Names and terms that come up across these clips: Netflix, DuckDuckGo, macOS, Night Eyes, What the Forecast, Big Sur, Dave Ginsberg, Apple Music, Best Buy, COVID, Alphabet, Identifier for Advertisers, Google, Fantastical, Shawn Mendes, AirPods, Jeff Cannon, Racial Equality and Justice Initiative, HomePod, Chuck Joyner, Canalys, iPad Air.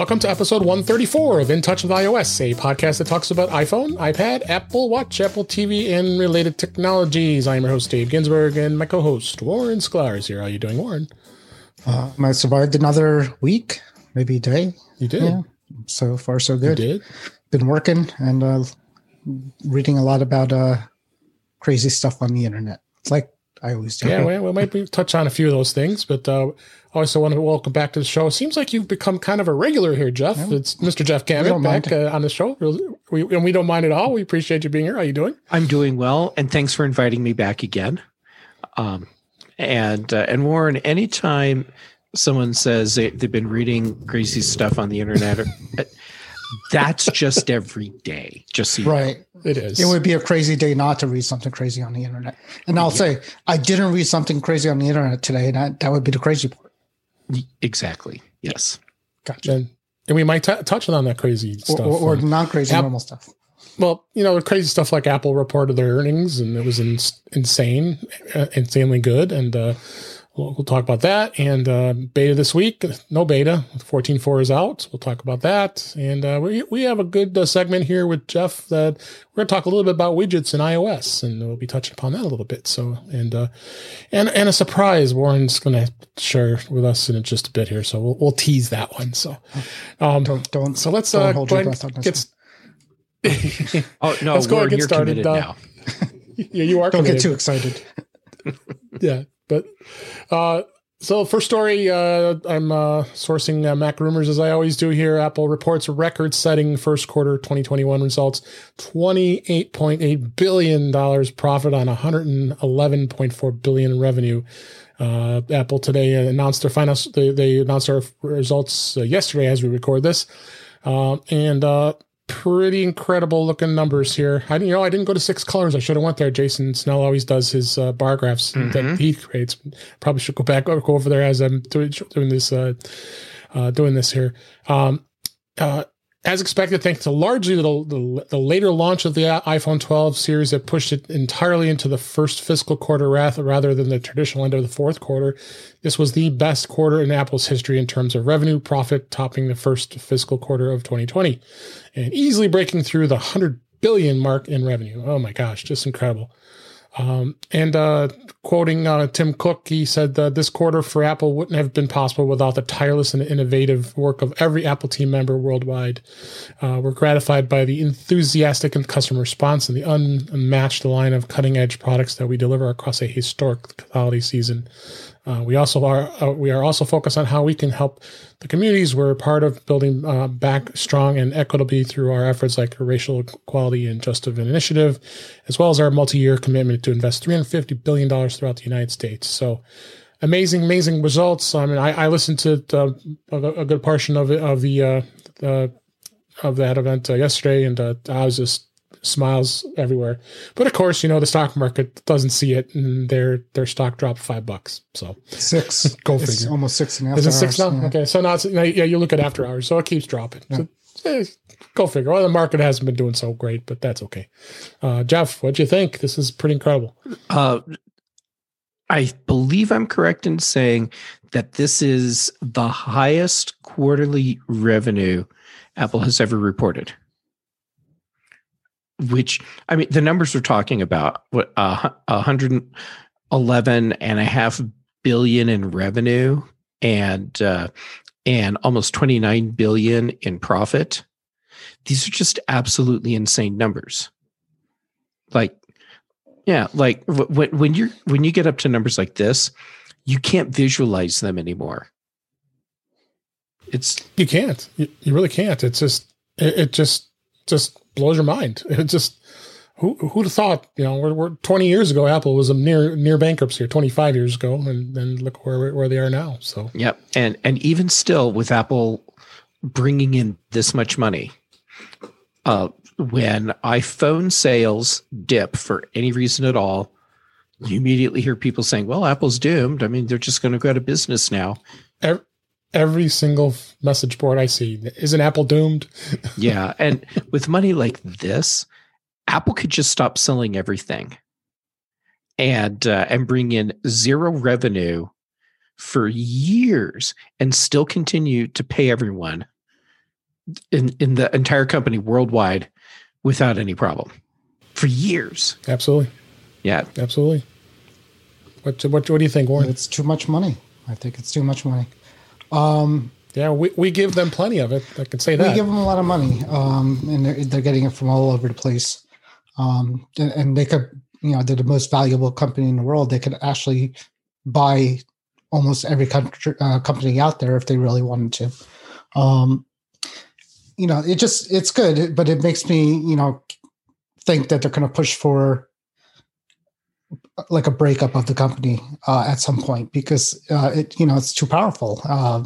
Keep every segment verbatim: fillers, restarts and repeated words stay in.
Welcome to episode one thirty-four of In Touch with iOS, a podcast that talks about iPhone, iPad, Apple Watch, Apple T V, and related technologies. I am your host, Dave Ginsberg, and my co-host, Warren Sklar, is here. How are you doing, Warren? Uh, I survived another week, maybe a day. You did? Yeah. So far, so good. You did? Been working and uh, reading a lot about uh, crazy stuff on the internet. It's like I always do. Yeah, we, we might be touch on a few of those things, but I uh, also want to welcome back to the show. Seems like you've become kind of a regular here, Jeff. Yeah. It's Mister Jeff Cannon back uh, on the show, we, and we don't mind at all. We appreciate you being here. How are you doing? I'm doing well, and thanks for inviting me back again. Um, and uh, and Warren, anytime someone says they, they've been reading crazy stuff on the internet, or, that's just every day. Just so you right. know. It is. It would be a crazy day not to read something crazy on the internet. And I'll yeah. say, I didn't read something crazy on the internet today, and I, that would be the crazy part. Exactly. Yes. Gotcha. And, and we might t- touch on that crazy stuff. Or, or, or non-crazy App- normal stuff. Well, you know, crazy stuff like Apple reported their earnings, and it was in, insane, uh, insanely good. And uh, we'll, we'll talk about that. And uh, beta this week, no beta, fourteen point four is out. We'll talk about that. And uh, we we have a good uh, segment here with Jeff that we're going to talk a little bit about widgets in iOS, and we'll be touching upon that a little bit. So, and uh, and and a surprise Warren's going to share with us in just a bit here. So we'll we'll tease that one. So um, don't don't so let's don't uh, hold your breath on this get. oh no! Let's go Warren, and get started. Uh, now. yeah, you are. Don't committed. Get too excited. yeah, but uh, so first story, uh, I'm uh, sourcing uh, Mac rumors as I always do here. Apple reports record-setting first quarter twenty twenty-one results: twenty-eight point eight billion dollars profit on one hundred eleven point four billion dollars in revenue. Uh, Apple today announced their final. They, they announced their results uh, yesterday as we record this, uh, and. Uh, Pretty incredible looking numbers here. I didn't, you know, I didn't go to six colors. I should have went there. Jason Snell always does his uh, bar graphs mm-hmm. that he creates. Probably should go back or go over there as I'm doing, doing this. Uh, uh, doing this here. Um, uh, as expected, thanks to largely the, the the later launch of the iPhone twelve series that pushed it entirely into the first fiscal quarter rather than the traditional end of the fourth quarter. This was the best quarter in Apple's history in terms of revenue, profit, topping the first fiscal quarter of twenty twenty, and easily breaking through the one hundred billion mark in revenue. Oh my gosh, just incredible. Um, and uh, quoting uh, Tim Cook, he said that this quarter for Apple wouldn't have been possible without the tireless and innovative work of every Apple team member worldwide. Uh, we're gratified by the enthusiastic and customer response and the unmatched line of cutting-edge products that we deliver across a historic holiday season. Uh, we also are uh, we are also focused on how we can help the communities we're a part of building uh, back strong and equitably through our efforts like racial equality and justice initiative, as well as our multi-year commitment to invest three hundred fifty billion dollars throughout the United States. So amazing, amazing results. I mean, I, I listened to uh, a, a good portion of it, of the uh, uh, of that event uh, yesterday, and uh, I was just smiles everywhere. But of course, you know, the stock market doesn't see it, and their their stock dropped five bucks. So six, go figure. It's almost six and after. Is it six hours, now? Yeah. Okay, so now it's now, yeah, you look at after hours, so it keeps dropping. Yeah. So, eh, go figure. Well, the market hasn't been doing so great, but that's okay. Uh, Jeff, what'd you think? This is pretty incredible. Uh, I believe I'm correct in saying that this is the highest quarterly revenue Apple has ever reported. Which, I mean, the numbers we're talking about, what uh, one hundred eleven and a half billion in revenue, and uh, and almost twenty-nine billion in profit. These are just absolutely insane numbers. Like, yeah, like when when you when you get up to numbers like this, you can't visualize them anymore. It's you can't, you, you really can't. It's just it, it just just. blows your mind. It just who who'd have thought, you know, we're, we're twenty years ago Apple was a near near bankruptcy, or twenty-five years ago, and then look where where they are now. So yep. And and even still with Apple bringing in this much money, uh when iPhone sales dip for any reason at all, you immediately hear people saying, well, Apple's doomed. I mean, they're just going to go out of business now. Every- Every single message board I see, isn't Apple doomed? Yeah. And with money like this, Apple could just stop selling everything and uh, and bring in zero revenue for years and still continue to pay everyone in, in the entire company worldwide without any problem for years. Absolutely. Yeah. Absolutely. What, what, what do you think, Warren? It's too much money. I think it's too much money. Um, yeah, we, we give them plenty of it. I can say that. We give them a lot of money, um, and they're, they're getting it from all over the place. Um, and, and they could, you know, they're the most valuable company in the world. They could actually buy almost every country, uh, company out there if they really wanted to. Um, you know, it just, it's good, but it makes me, you know, think that they're going to push for like a breakup of the company uh, at some point because, uh, it, you know, it's too powerful. Uh,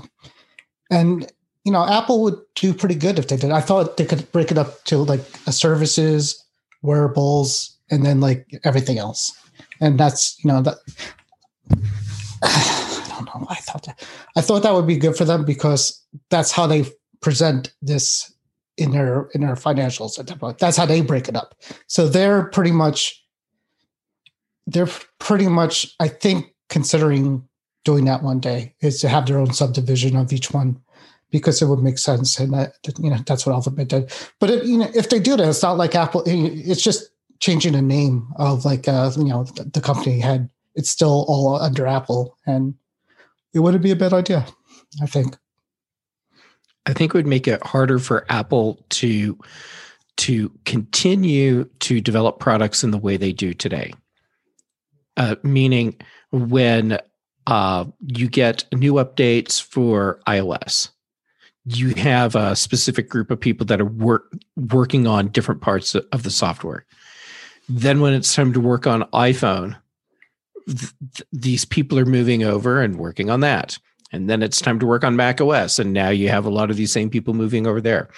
and, you know, Apple would do pretty good if they did. I thought they could break it up to like services, wearables, and then like everything else. And that's, you know, that I don't know. I thought that, I thought that would be good for them because that's how they present this in their, in their financials at that point. That's how they break it up. So they're pretty much, they're pretty much, I think, considering doing that one day is to have their own subdivision of each one because it would make sense. And that, you know, that's what Alphabet did. But if, you know, if they do that, it's not like Apple, it's just changing the name of like, uh, you know, the company had, it's still all under Apple, and it wouldn't be a bad idea, I think. I think it would make it harder for Apple to, to continue to develop products in the way they do today. Uh, meaning when uh, you get new updates for iOS, you have a specific group of people that are work, working on different parts of the software. Then when it's time to work on iPhone, th- th- these people are moving over and working on that. And then it's time to work on macOS. And now you have a lot of these same people moving over there.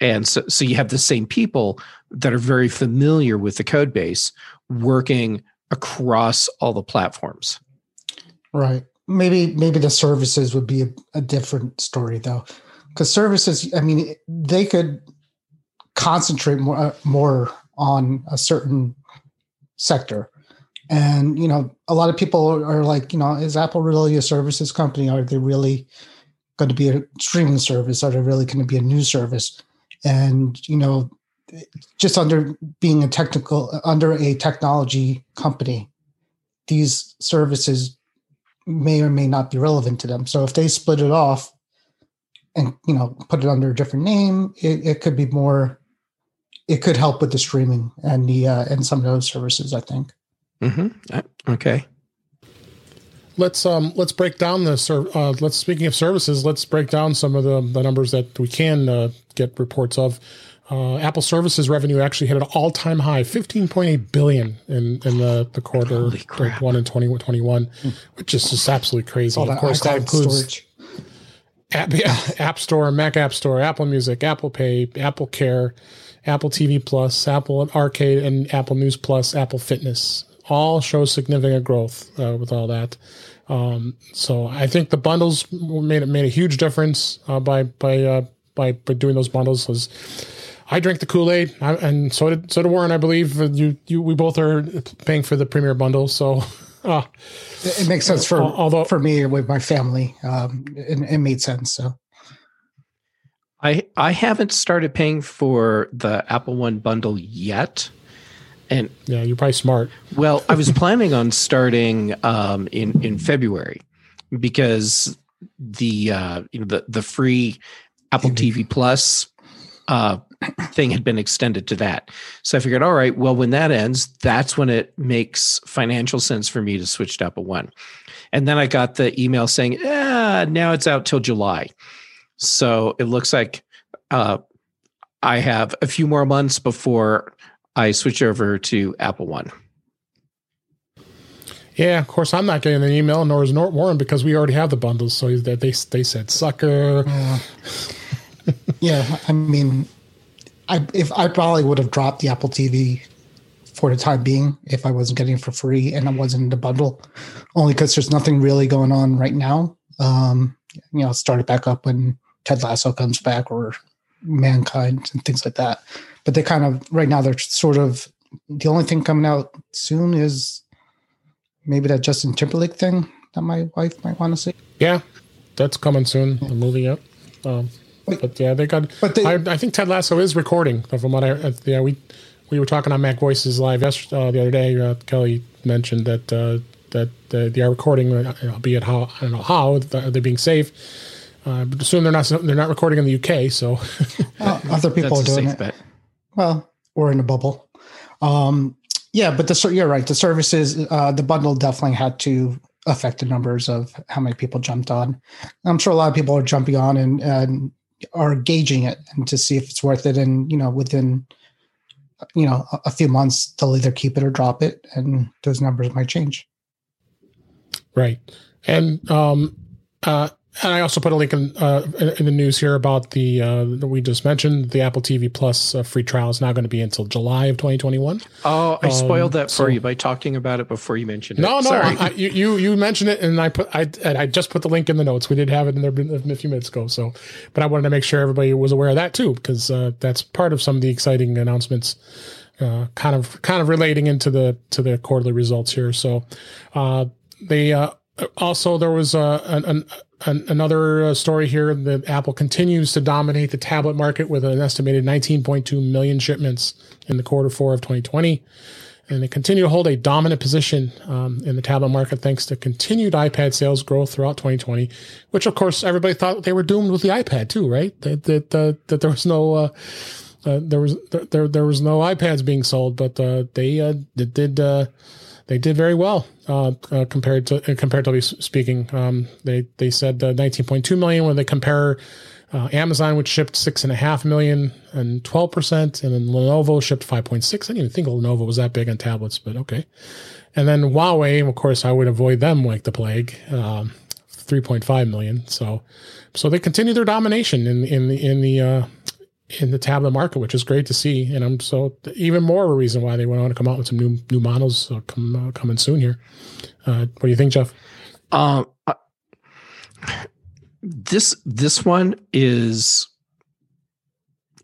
And so, so you have the same people that are very familiar with the code base working across all the platforms. Right. Maybe maybe the services would be a, a different story, though. Because services, I mean, they could concentrate more, uh, more on a certain sector. And, you know, a lot of people are like, you know, is Apple really a services company? Are they really going to be a streaming service? Are they really going to be a news service? And, you know, just under being a technical, under a technology company, these services may or may not be relevant to them. So if they split it off and, you know, put it under a different name, it, it could be more, it could help with the streaming and the, uh, and some of those services, I think. Mm-hmm. Okay. Let's, um, let's break down the, ser- uh, let's, speaking of services, let's break down some of the, the numbers that we can uh, get reports of. Uh, Apple services revenue actually hit an all-time high, fifteen point eight billion dollars in, in the, the quarter one in twenty twenty-one, which is just absolutely crazy. Of course, that includes app, yeah, App Store, Mac App Store, Apple Music, Apple Pay, Apple Care, Apple T V Plus, Apple Arcade, and Apple News Plus, Apple Fitness. All show significant growth uh, with all that. Um, so I think the bundles made made a huge difference uh, by by, uh, by by doing those bundles. Was, I drank the Kool-Aid, and so did so did Warren, I believe. You, you, we both are paying for the Premier Bundle, so uh, it makes sense for although, for me with my family. Um, it, it made sense. So I I haven't started paying for the Apple One bundle yet, and yeah, you're probably smart. Well, I was planning on starting um, in in February because the uh, you know the the free Apple T V Plus Uh, thing had been extended to that. So I figured, all right, well, when that ends, that's when it makes financial sense for me to switch to Apple One. And then I got the email saying, ah, now it's out till July. So it looks like uh, I have a few more months before I switch over to Apple One. Yeah, of course, I'm not getting an email, nor is Warren, because we already have the bundles. So they, they, they said, sucker. Yeah. Yeah, I mean, I if I probably would have dropped the Apple T V for the time being if I wasn't getting it for free and I wasn't in the bundle, only because there's nothing really going on right now. Um, you know, start it back up when Ted Lasso comes back or Mankind and things like that. But they kind of, right now, they're sort of, the only thing coming out soon is maybe that Justin Timberlake thing that my wife might want to see. Yeah, that's coming soon, the movie, yeah. Um But, but yeah, they got. But they, I, I think Ted Lasso is recording. From what I, uh, yeah, we we were talking on Mac Voices Live yesterday, uh, the other day. Uh, Kelly mentioned that uh, that uh, they are recording, albeit how I don't know how they're being safe. Uh, but assume they're not they're not recording in the U K. So well, other people That's are doing it. Bet. Well, we're in a bubble. Um, yeah, but the you're right. The services, uh, the bundle definitely had to affect the numbers of how many people jumped on. I'm sure a lot of people are jumping on and, and are gauging it and to see if it's worth it. And, you know, within, you know, a few months, they'll either keep it or drop it. And those numbers might change. Right. And, um, uh, and I also put a link in, uh, in the news here about the, uh, that we just mentioned, the Apple T V Plus uh, free trial is now going to be until July of twenty twenty-one. Oh, I um, spoiled that for so, you by talking about it before you mentioned it. No, no, I, you you mentioned it, and I put I and I just put the link in the notes. We did have it in there a few minutes ago, so but I wanted to make sure everybody was aware of that too, because uh, that's part of some of the exciting announcements. Uh, kind of kind of relating into the to the quarterly results here. So uh, they uh, also there was uh, an. an Another story here that Apple continues to dominate the tablet market with an estimated nineteen point two million shipments in the quarter four of twenty twenty. And they continue to hold a dominant position um, in the tablet market thanks to continued iPad sales growth throughout twenty twenty, which, of course, everybody thought they were doomed with the iPad too, right? That that, uh, that there was no uh, uh, there was there there was no iPads being sold, but uh, they uh, did. Uh, They did very well uh, uh, compared to uh, comparatively speaking. Um, they they said uh, nineteen point two million when they compare uh, Amazon, which shipped six and a half million and twelve percent, and then Lenovo shipped five point six. I didn't even think Lenovo was that big on tablets, but okay. And then Huawei, of course, I would avoid them like the plague. Um, three point five million. So so they continue their domination in in the in the. Uh, in the tablet market, which is great to see. And I'm so even more of a reason why they want to come out with some new, new models uh, come, uh, coming soon here. Uh, what do you think, Jeff? Um, uh, this, this one is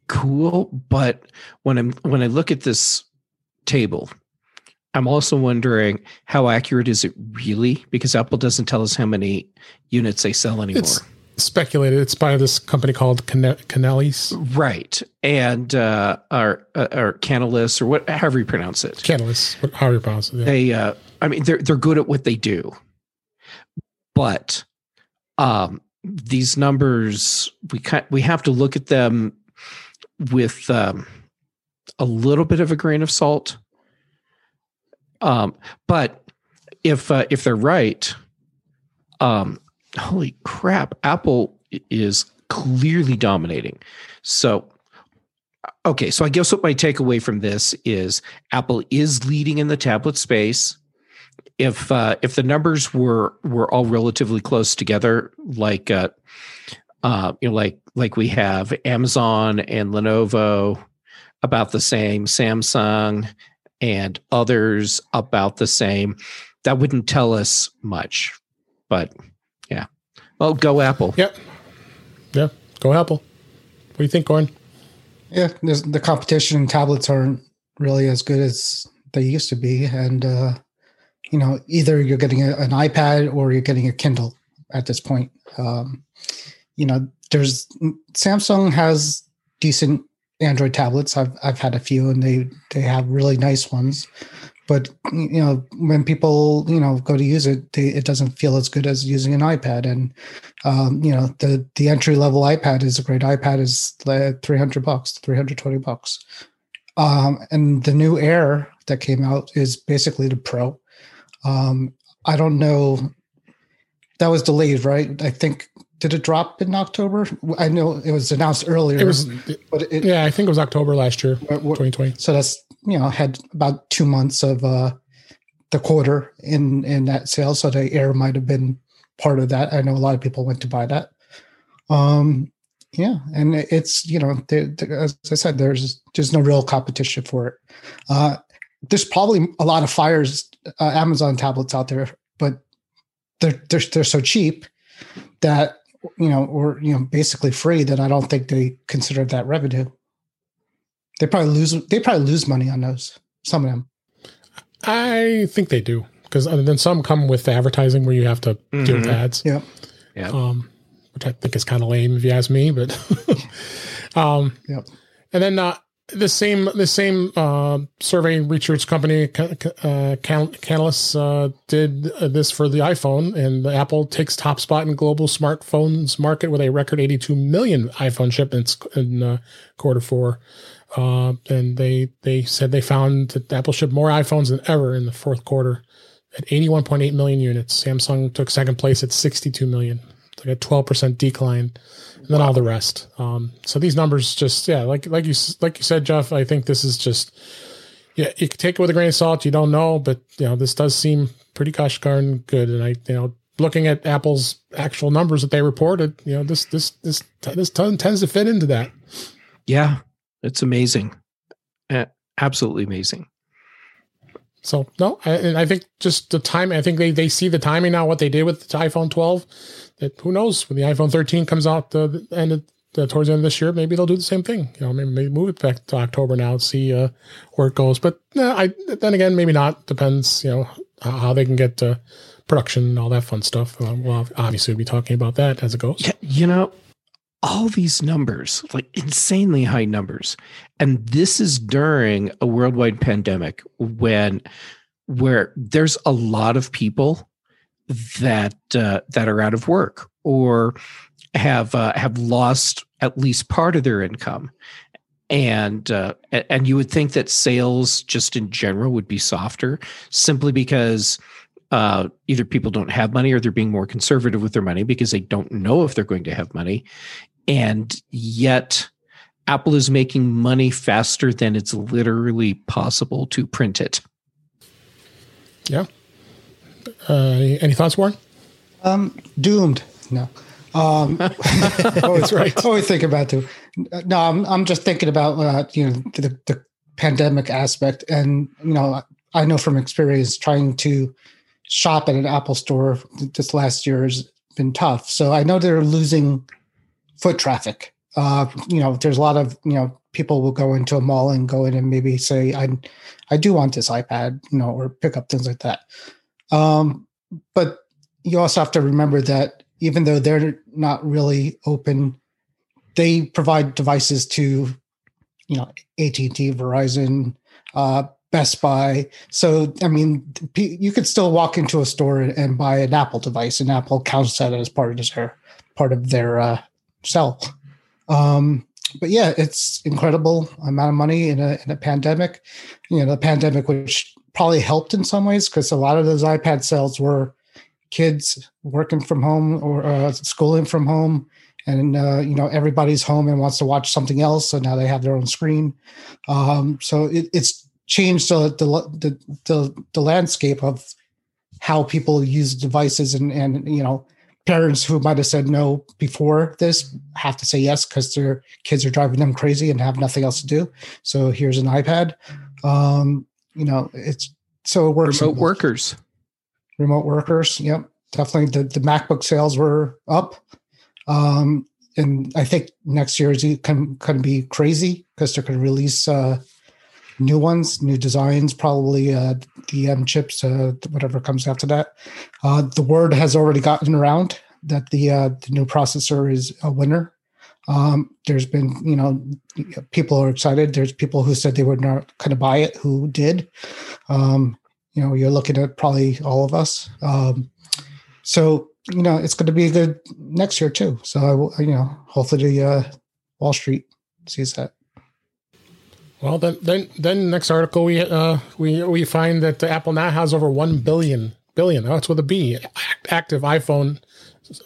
cool, but when I'm, when I look at this table, I'm also wondering how accurate is it really? Because Apple doesn't tell us how many units they sell anymore. It's- Speculated. It's by this company called Canalys, right? And uh, our our Canalys, or what, however you pronounce it, Canalys. However you pronounce it. Yeah. They, uh, I mean, they're they're good at what they do, but um, these numbers we kind we have to look at them with um, a little bit of a grain of salt. Um, but if uh, if they're right, um. Holy crap, Apple is clearly dominating. So, okay, so I guess what my takeaway from this is Apple is leading in the tablet space. If uh, if the numbers were were all relatively close together, like uh, uh, you know, like like we have Amazon and Lenovo about the same, Samsung and others about the same, that wouldn't tell us much, but. Yeah. Well, go Apple. Yep. Yeah. Go Apple. What do you think, Gordon? Yeah. The competition in tablets aren't really as good as they used to be. And, uh, you know, either you're getting a, an iPad or you're getting a Kindle at this point. Um, you know, there's Samsung has decent Android tablets. I've, I've had a few and they, they have really nice ones. But, you know, when people, you know, go to use it, they, it doesn't feel as good as using an iPad. And, um, you know, the, the entry level iPad is a great iPad is three hundred bucks, three hundred twenty bucks. Um, and the new Air that came out is basically the Pro. Um, I don't know. That was delayed, right? I think. Did it drop in October? I know it was announced earlier. It was, but it, yeah, I think it was October last year, twenty twenty. So that's, you know, had about two months of uh, the quarter in, in that sale. So the Air might have been part of that. I know a lot of people went to buy that. Um, yeah, and it's, you know, they, they, as I said, there's there's no real competition for it. Uh, there's probably a lot of fires, uh, Amazon tablets out there, but they're they're, they're so cheap that you know, or, you know, basically free that I don't think they consider that revenue. They probably lose, they probably lose money on those. Some of them. I think they do. Cause then some come with the advertising where you have to mm-hmm. deal with ads. Yeah. Yeah. Um, which I think is kind of lame if you ask me, but um, yep. And then uh, the same the same uh, survey research company uh, Canalys uh, did this for the iPhone, and Apple takes top spot in global smartphones market with a record eighty-two million iPhone shipments in uh, quarter four. Uh, and they they said they found that Apple shipped more iPhones than ever in the fourth quarter at eighty-one point eight million units. Samsung took second place at sixty-two million. It's like a twelve percent decline, and then wow. all the rest. Um, so these numbers just, yeah, like like you like you said, Jeff, I think this is just, yeah, you can take it with a grain of salt. You don't know, but you know this does seem pretty gosh darn good. And I, you know, looking at Apple's actual numbers that they reported, you know, this this this this t- tends to fit into that. Yeah. It's amazing. Absolutely amazing. So, no, I, I think just the timing. I think they, they see the timing now, what they did with the iPhone twelve. That who knows, when the iPhone thirteen comes out the, the end of, the, towards the end of this year, maybe they'll do the same thing. You know, maybe, maybe move it back to October now and see uh, where it goes. But nah, I, then again, maybe not. Depends, you know, how they can get to production and all that fun stuff. Um, well, obviously, we'll be talking about that as it goes. Yeah, you know. All these numbers, like insanely high numbers. And this is during a worldwide pandemic when where there's a lot of people that uh, that are out of work or have uh, have lost at least part of their income. And uh, and you would think that sales just in general would be softer simply because Uh, either people don't have money or they're being more conservative with their money because they don't know if they're going to have money. And yet Apple is making money faster than it's literally possible to print it. Yeah. Uh, any thoughts, Warren? Um, doomed. No. Um, always, right. always think about to. No, I'm, I'm just thinking about, uh, you know, the, the pandemic aspect. And, you know, I know from experience trying to shop at an Apple store this last year has been tough. So I know they're losing foot traffic. Uh, you know, there's a lot of, you know, people will go into a mall and go in and maybe say, I I do want this iPad, you know, or pick up things like that. Um, but you also have to remember that even though they're not really open, they provide devices to, you know, A T and T, Verizon, uh, Best Buy. So, I mean, you could still walk into a store and buy an Apple device, and Apple counts that as part of their part of their uh, sell. Um, but yeah, it's incredible amount of money in a, in a pandemic. You know, the pandemic, which probably helped in some ways because a lot of those iPad sales were kids working from home or uh, schooling from home. And, uh, you know, everybody's home and wants to watch something else. So now they have their own screen. Um, so it, it's changed the, the the the landscape of how people use devices, and and you know, parents who might have said no before this have to say yes because their kids are driving them crazy and have nothing else to do. So here's an iPad. Um, you know, it's so it works. Remote workers, remote workers. Yep, definitely. The the MacBook sales were up, um, and I think next year is can can be crazy because they're going to release. Uh, New ones, new designs, probably uh, the M chips, uh, whatever comes after that. Uh, the word has already gotten around that the uh, the new processor is a winner. Um, there's been, you know, people are excited. There's people who said they were not going to buy it who did. Um, you know, you're looking at probably all of us. Um, so, you know, it's going to be good next year too. So, I will, you know, hopefully the uh, Wall Street sees that. Well, then, then, then next article we uh, we we find that Apple now has over one billion billion. Oh, it's with a B. Active iPhone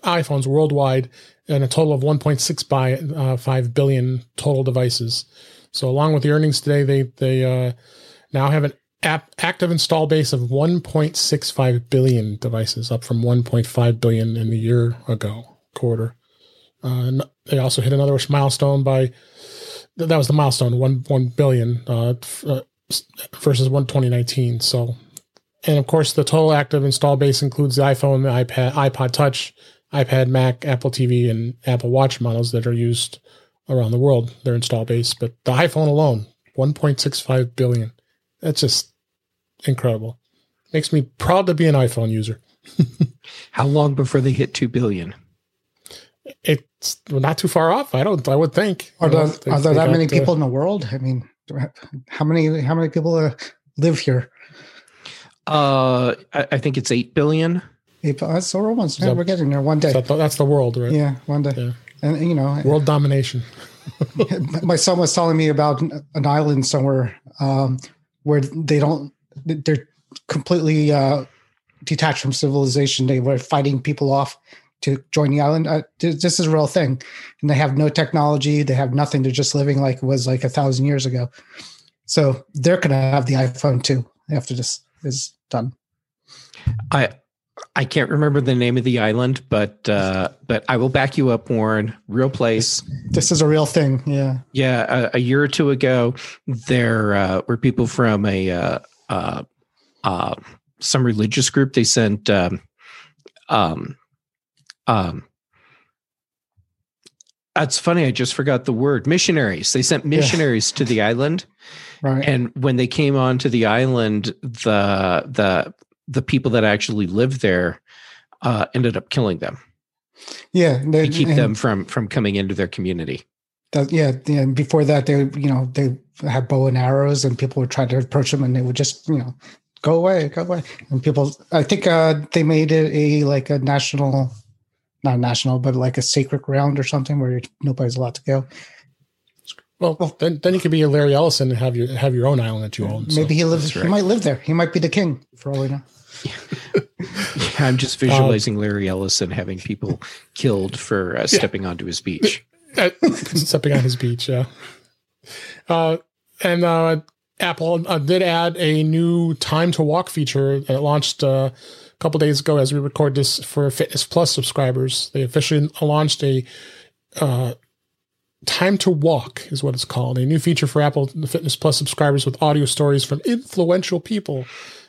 iPhones worldwide, and a total of one point six by uh, five billion total devices. So, along with the earnings today, they they uh, now have an app active install base of one point six five billion devices, up from one point five billion in the year ago quarter. Uh, they also hit another milestone by. That was the milestone, one one billion uh, uh, versus one twenty nineteen. So, and of course, the total active install base includes the iPhone, the iPad, iPod Touch, iPad, Mac, Apple T V, and Apple Watch models that are used around the world. Their install base, but the iPhone alone, one point six five billion. That's just incredible. Makes me proud to be an iPhone user. How long before they hit two billion? It's not too far off. I don't. I would think. Are there, think are there that many people to, in the world? I mean, how many? How many people uh, live here? Uh, I, I think it's eight billion. Eight. That's so we're almost. That, we're getting there one day. That the, that's the world, right? Yeah, one day. Yeah. And you know, world domination. My son was telling me about an island somewhere um, where they don't. They're completely uh, detached from civilization. They were fighting people off to join the island. Uh, this is a real thing. And they have no technology. They have nothing. They're just living like it was like a thousand years ago. So they're going to have the iPhone too after this is done. I I can't remember the name of the island, but uh, but I will back you up, Warren. Real place. This, this is a real thing. Yeah. Yeah. A, a year or two ago, there uh, were people from a uh, uh, uh, some religious group. They sent um, um Um, that's funny. I just forgot the word. Missionaries. They sent missionaries yeah. to the island, right. And when they came onto the island, the the the people that actually lived there uh, ended up killing them. Yeah, they, to keep them from from coming into their community. That, yeah, yeah. Before that, they you know they had bow and arrows, and people would try to approach them, and they would just you know go away, go away. And people, I think uh, they made it a like a national. Not national, but like a sacred ground or something where nobody's allowed to go. Well, then, then you could be a Larry Ellison and have your have your own island that you own. Maybe so. he lives. Right. He might live there. He might be the king for all we know. Yeah. I'm just visualizing um, Larry Ellison having people killed for uh, stepping yeah. onto his beach. Stepping on his beach, yeah. Uh, and uh, Apple uh, did add a new time to walk feature that launched. Uh, A couple days ago, as we record this for Fitness Plus subscribers, they officially launched a uh, Time to Walk is what it's called. A new feature for Apple Fitness Plus subscribers with audio stories from influential people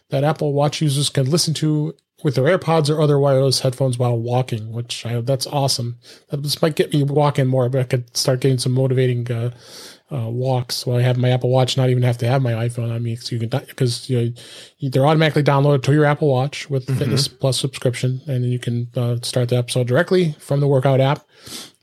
that Apple Watch users can listen to with their AirPods or other wireless headphones while walking, which I, that's awesome. This might get me walking more, but I could start getting some motivating uh, uh, walks while I have my Apple Watch, not even have to have my iPhone on me. So you can, because you know, they're automatically downloaded to your Apple Watch with the mm-hmm. Fitness Plus subscription, and then you can uh, start the episode directly from the workout app.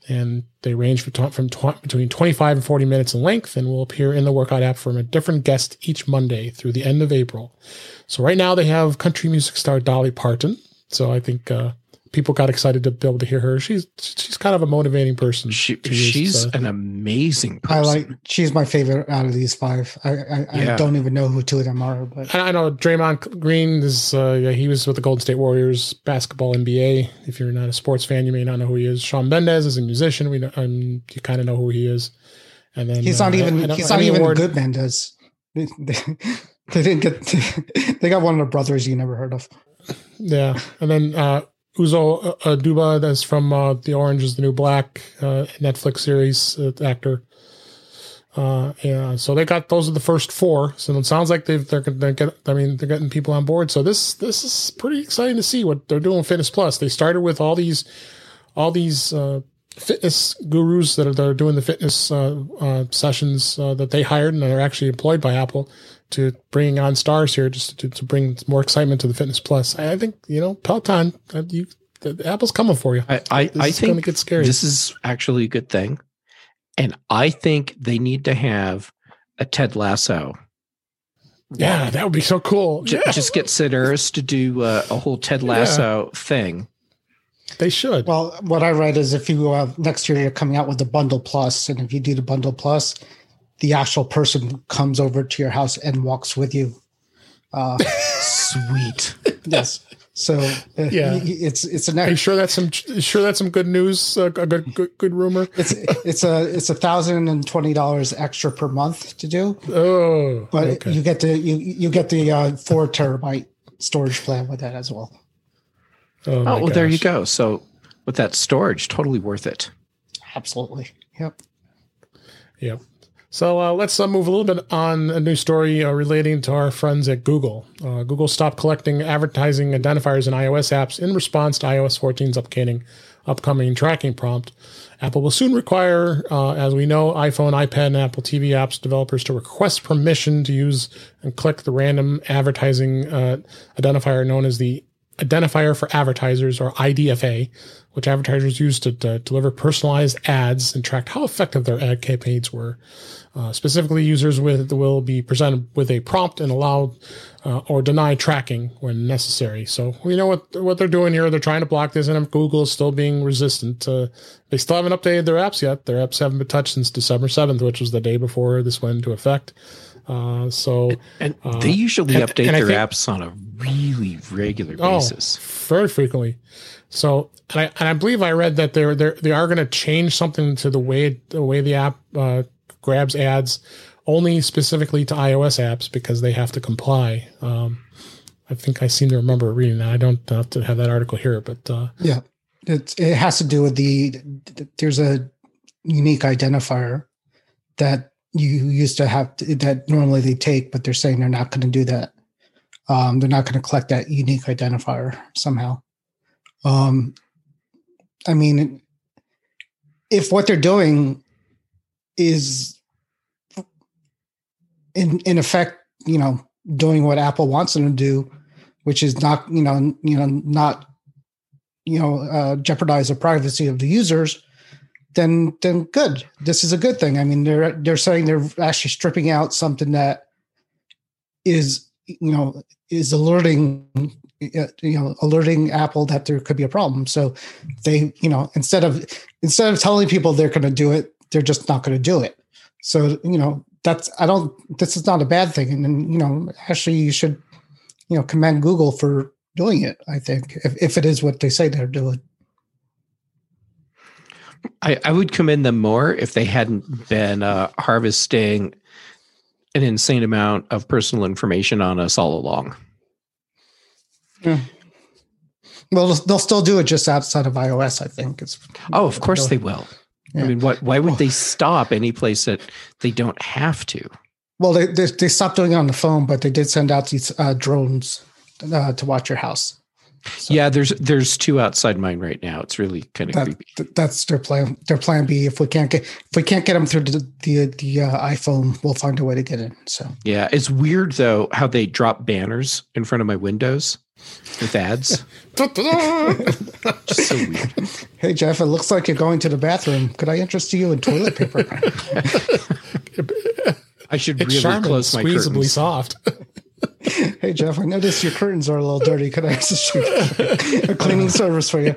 And they range from, t- from t- between twenty-five and forty minutes in length and will appear in the workout app from a different guest each Monday through the end of April. So right now they have country music star Dolly Parton. So I think uh, people got excited to be able to hear her. She's she's kind of a motivating person. She, she's uh, an amazing person. I like, she's my favorite out of these five. I, I, yeah. I don't even know who two of them are. But. I, I know Draymond Green, is. Uh, yeah, he was with the Golden State Warriors basketball N B A. If you're not a sports fan, you may not know who he is. Shawn Mendes is a musician. We know, um, you kind of know who he is. And then he's not uh, even he's not even a good Mendes. They didn't get. To, they got one of the brothers you never heard of. Yeah, and then uh, Uzo Aduba, that's from uh, the Orange Is the New Black uh, Netflix series uh, actor. Uh, yeah, so they got those are the first four. So it sounds like they've they're, they're get, I mean, they're getting people on board. So this this is pretty exciting to see what they're doing with Fitness Plus. They started with all these all these uh, fitness gurus that are, that are doing the fitness uh, uh, sessions uh, that they hired and are actually employed by Apple. To bringing on stars here, just to, to bring more excitement to the Fitness Plus. I think you know Peloton, you, Apple's coming for you. I, I, I think it's scary. This is actually a good thing, and I think they need to have a Ted Lasso. Yeah, that would be so cool. J- yeah. Just get Sid Harris to do uh, a whole Ted Lasso yeah. thing. They should. Well, what I read is if you uh, next year you're coming out with the Bundle Plus, and if you do the Bundle Plus. The actual person comes over to your house and walks with you. Uh, Sweet. Yes. So uh, yeah. it's it's an. Are you sure that's some sure that's some good news? Uh, a good, good good rumor. It's it's a it's a thousand and twenty dollars extra per month to do. Oh, but okay. you get the you you get the uh, four terabyte storage plan with that as well. Oh, oh well, gosh. There you go. So with that storage, totally worth it. Absolutely. Yep. Yep. So uh, let's uh, move a little bit on a new story uh, relating to our friends at Google. Uh, Google stopped collecting advertising identifiers in iOS apps in response to iOS fourteen's upcoming, upcoming tracking prompt. Apple will soon require, uh, as we know, iPhone, iPad, and Apple T V apps developers to request permission to use and click the random advertising uh, identifier known as the Identifier for Advertisers, or I D F A, which advertisers use to, to deliver personalized ads and track how effective their ad campaigns were. Uh, specifically, users with, will be presented with a prompt and allowed uh, or deny tracking when necessary. So we know what what they're doing here. They're trying to block this, and Google is still being resistant. Uh, they still haven't updated their apps yet. Their apps haven't been touched since December seventh, which was the day before this went into effect. Uh, so and, and uh, they usually and, update and their think, apps on a really regular basis, oh, very frequently. So, and I, and I believe I read that they're, they're they are going to change something to the way the way the app uh, grabs ads, only specifically to iOS apps because they have to comply. Um, I think I seem to remember reading that. I don't have to have that article here, but uh, yeah, it it has to do with the there's a unique identifier that you used to have to, that normally they take, but they're saying they're not going to do that. Um, they're not going to collect that unique identifier somehow. Um, I mean, if what they're doing is in, in effect, you know, doing what Apple wants them to do, which is not, you know, you know, not, you know, uh, jeopardize the privacy of the users, Then, then good. This is a good thing. I mean, they're they're saying they're actually stripping out something that is, you know, is alerting, you know, alerting Apple that there could be a problem. So they, you know, instead of instead of telling people they're going to do it, they're just not going to do it. So, you know, that's I don't. This is not a bad thing. And then, you know, actually, you should, you know, commend Google for doing it. I think if if it is what they say they're doing. I, I would commend them more if they hadn't been uh, harvesting an insane amount of personal information on us all along. Yeah. Well, they'll still do it just outside of iOS, I think. It's, oh, of course they will. Yeah. I mean, what, why would they stop any place that they don't have to? Well, they they, they stopped doing it on the phone, but they did send out these uh, drones uh, to watch your house. So, yeah, there's there's two outside mine right now. It's really kind of that, creepy. Th- that's their plan. Their plan B. If we can't get if we can't get them through the the, the uh, iPhone, we'll find a way to get in. So yeah, it's weird though how they drop banners in front of my windows with ads. Just so weird. Hey Jeff, it looks like you're going to the bathroom. Could I interest you in toilet paper? I should it's really charming, close my curtains. Squeezably soft. Hey, Jeff, I noticed your curtains are a little dirty. Could I assist you with a cleaning service for you?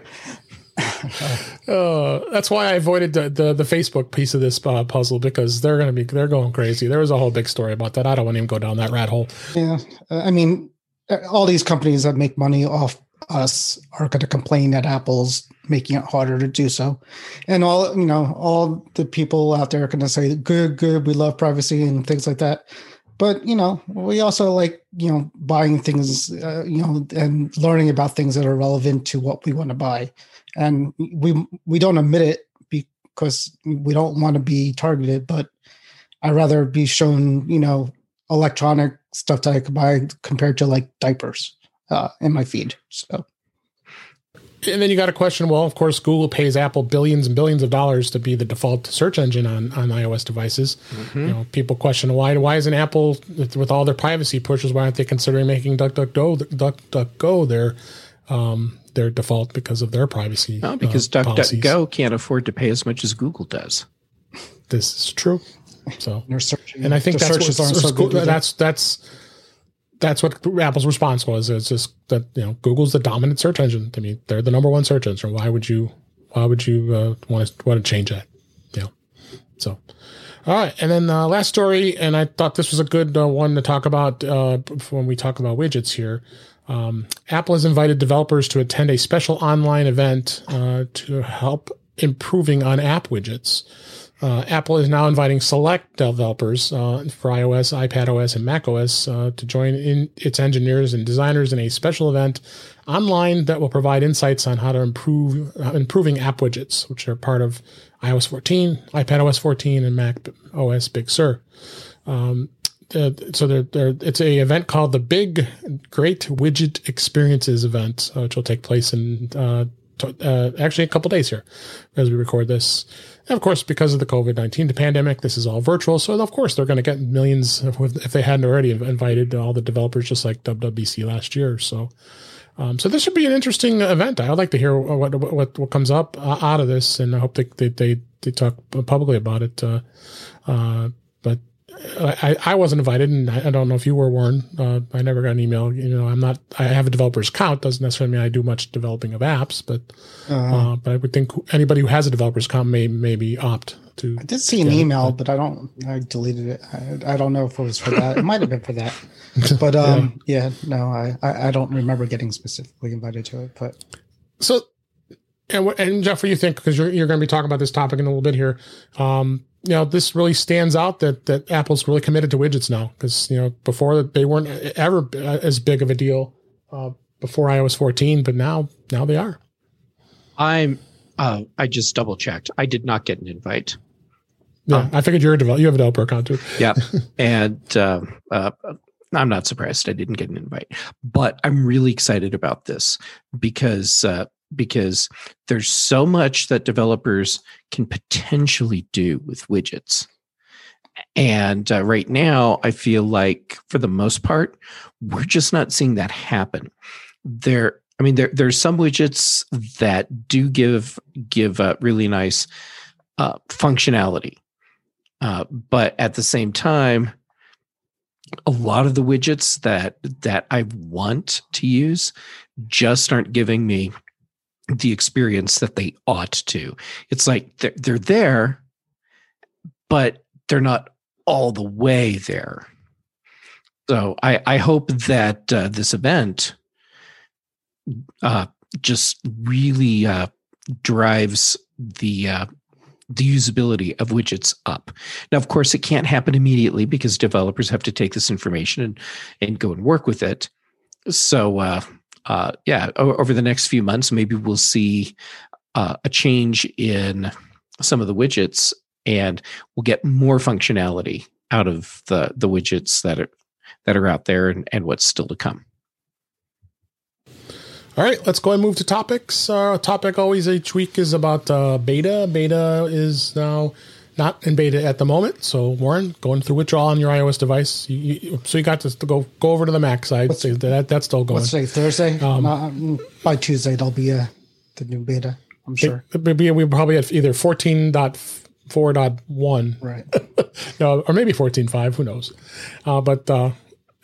uh, that's why I avoided the, the, the Facebook piece of this uh, puzzle, because they're going to be, they're going crazy. There was a whole big story about that. I don't want to even go down that rat hole. Yeah. Uh, I mean, all these companies that make money off us are going to complain that Apple's making it harder to do so. And all, you know, all the people out there are going to say, good, good, we love privacy and things like that. But, you know, we also like, you know, buying things, uh, you know, and learning about things that are relevant to what we want to buy. And we we don't admit it because we don't want to be targeted, but I'd rather be shown, you know, electronic stuff that I could buy compared to like diapers uh, in my feed. So. And then you got a question, well, of course, Google pays Apple billions and billions of dollars to be the default search engine on, on iOS devices. Mm-hmm. You know, people question, why Why isn't Apple, with all their privacy pushes, why aren't they considering making DuckDuckGo DuckDuckGo their, um, their default because of their privacy no, because uh, DuckDuckGo can't afford to pay as much as Google does. This is true. So, and I think that's what, so good, that's that's... That's what Apple's response was. It's just that, you know, Google's the dominant search engine. I mean, they're the number one search engine. Why would you, why would you uh, want to want to change that? Yeah. So, all right. And then uh, last story, and I thought this was a good uh, one to talk about uh, when we talk about widgets here. Um, Apple has invited developers to attend a special online event uh, to help improving on app widgets. Uh, Apple is now inviting select developers uh, for iOS, iPadOS, and macOS uh, to join in its engineers and designers in a special event online that will provide insights on how to improve uh, improving app widgets, which are part of i O S fourteen, iPadOS fourteen, and macOS Big Sur. Um, uh, so they're, they're, it's a event called the Big Great Widget Experiences event, uh, which will take place in uh, to, uh, actually a couple days here as we record this. And of course, because of the COVID nineteen, the pandemic, this is all virtual. So, of course, they're going to get millions if they hadn't already invited all the developers, just like W W D C last year. So, Um, so this should be an interesting event. I'd like to hear what what, what comes up uh, out of this, and I hope they they, they, they talk publicly about it. Uh, uh, but I, I wasn't invited, and I don't know if you were, Warren. Uh, I never got an email. You know, I'm not. I have a developer's account. Doesn't necessarily mean I do much developing of apps, but uh-huh. uh, but I would think anybody who has a developer's account may maybe opt to. I did see an email, but I don't. I deleted it. I, I don't know if it was for that. It might have been for that. But um, yeah. yeah, no, I, I don't remember getting specifically invited to it. But so, and and Jeff, what do you think? Because you're you're going to be talking about this topic in a little bit here. Um, You know, this really stands out that, that Apple's really committed to widgets now, because, you know, before they weren't ever as big of a deal uh, before i O S fourteen, but now now they are. I'm uh, I just double checked. I did not get an invite. Yeah, um, I figured you're a developer. You have a developer account too. Yeah, and uh, uh, I'm not surprised I didn't get an invite, but I'm really excited about this because uh, because there's so much that developers can potentially do with widgets. And uh, right now, I feel like for the most part, we're just not seeing that happen. There, I mean, there there's some widgets that do give give a really nice uh, functionality, uh, but at the same time, a lot of the widgets that that I want to use just aren't giving me the experience that they ought to. It's like they're, they're there, but they're not all the way there. So I, I hope that uh, this event uh, just really uh, drives the uh, the usability of widgets up. Now, of course, it can't happen immediately because developers have to take this information and, and go and work with it. So, uh, Uh, yeah, over the next few months, maybe we'll see uh, a change in some of the widgets, and we'll get more functionality out of the, the widgets that are that are out there, and, and what's still to come. All right, let's go ahead and move to topics. Our topic always each week is about uh, beta. Beta is now not in beta at the moment. So, Warren, going through withdrawal on your iOS device. You, you, so you got to go go over to the Mac side. So that that's still going. Let's say Thursday. Um, um, by Tuesday, there'll be a, the new beta, I'm sure. It, it be, we probably have either fourteen point four point one. Right. no, or maybe fourteen point five. Who knows? Uh, but uh,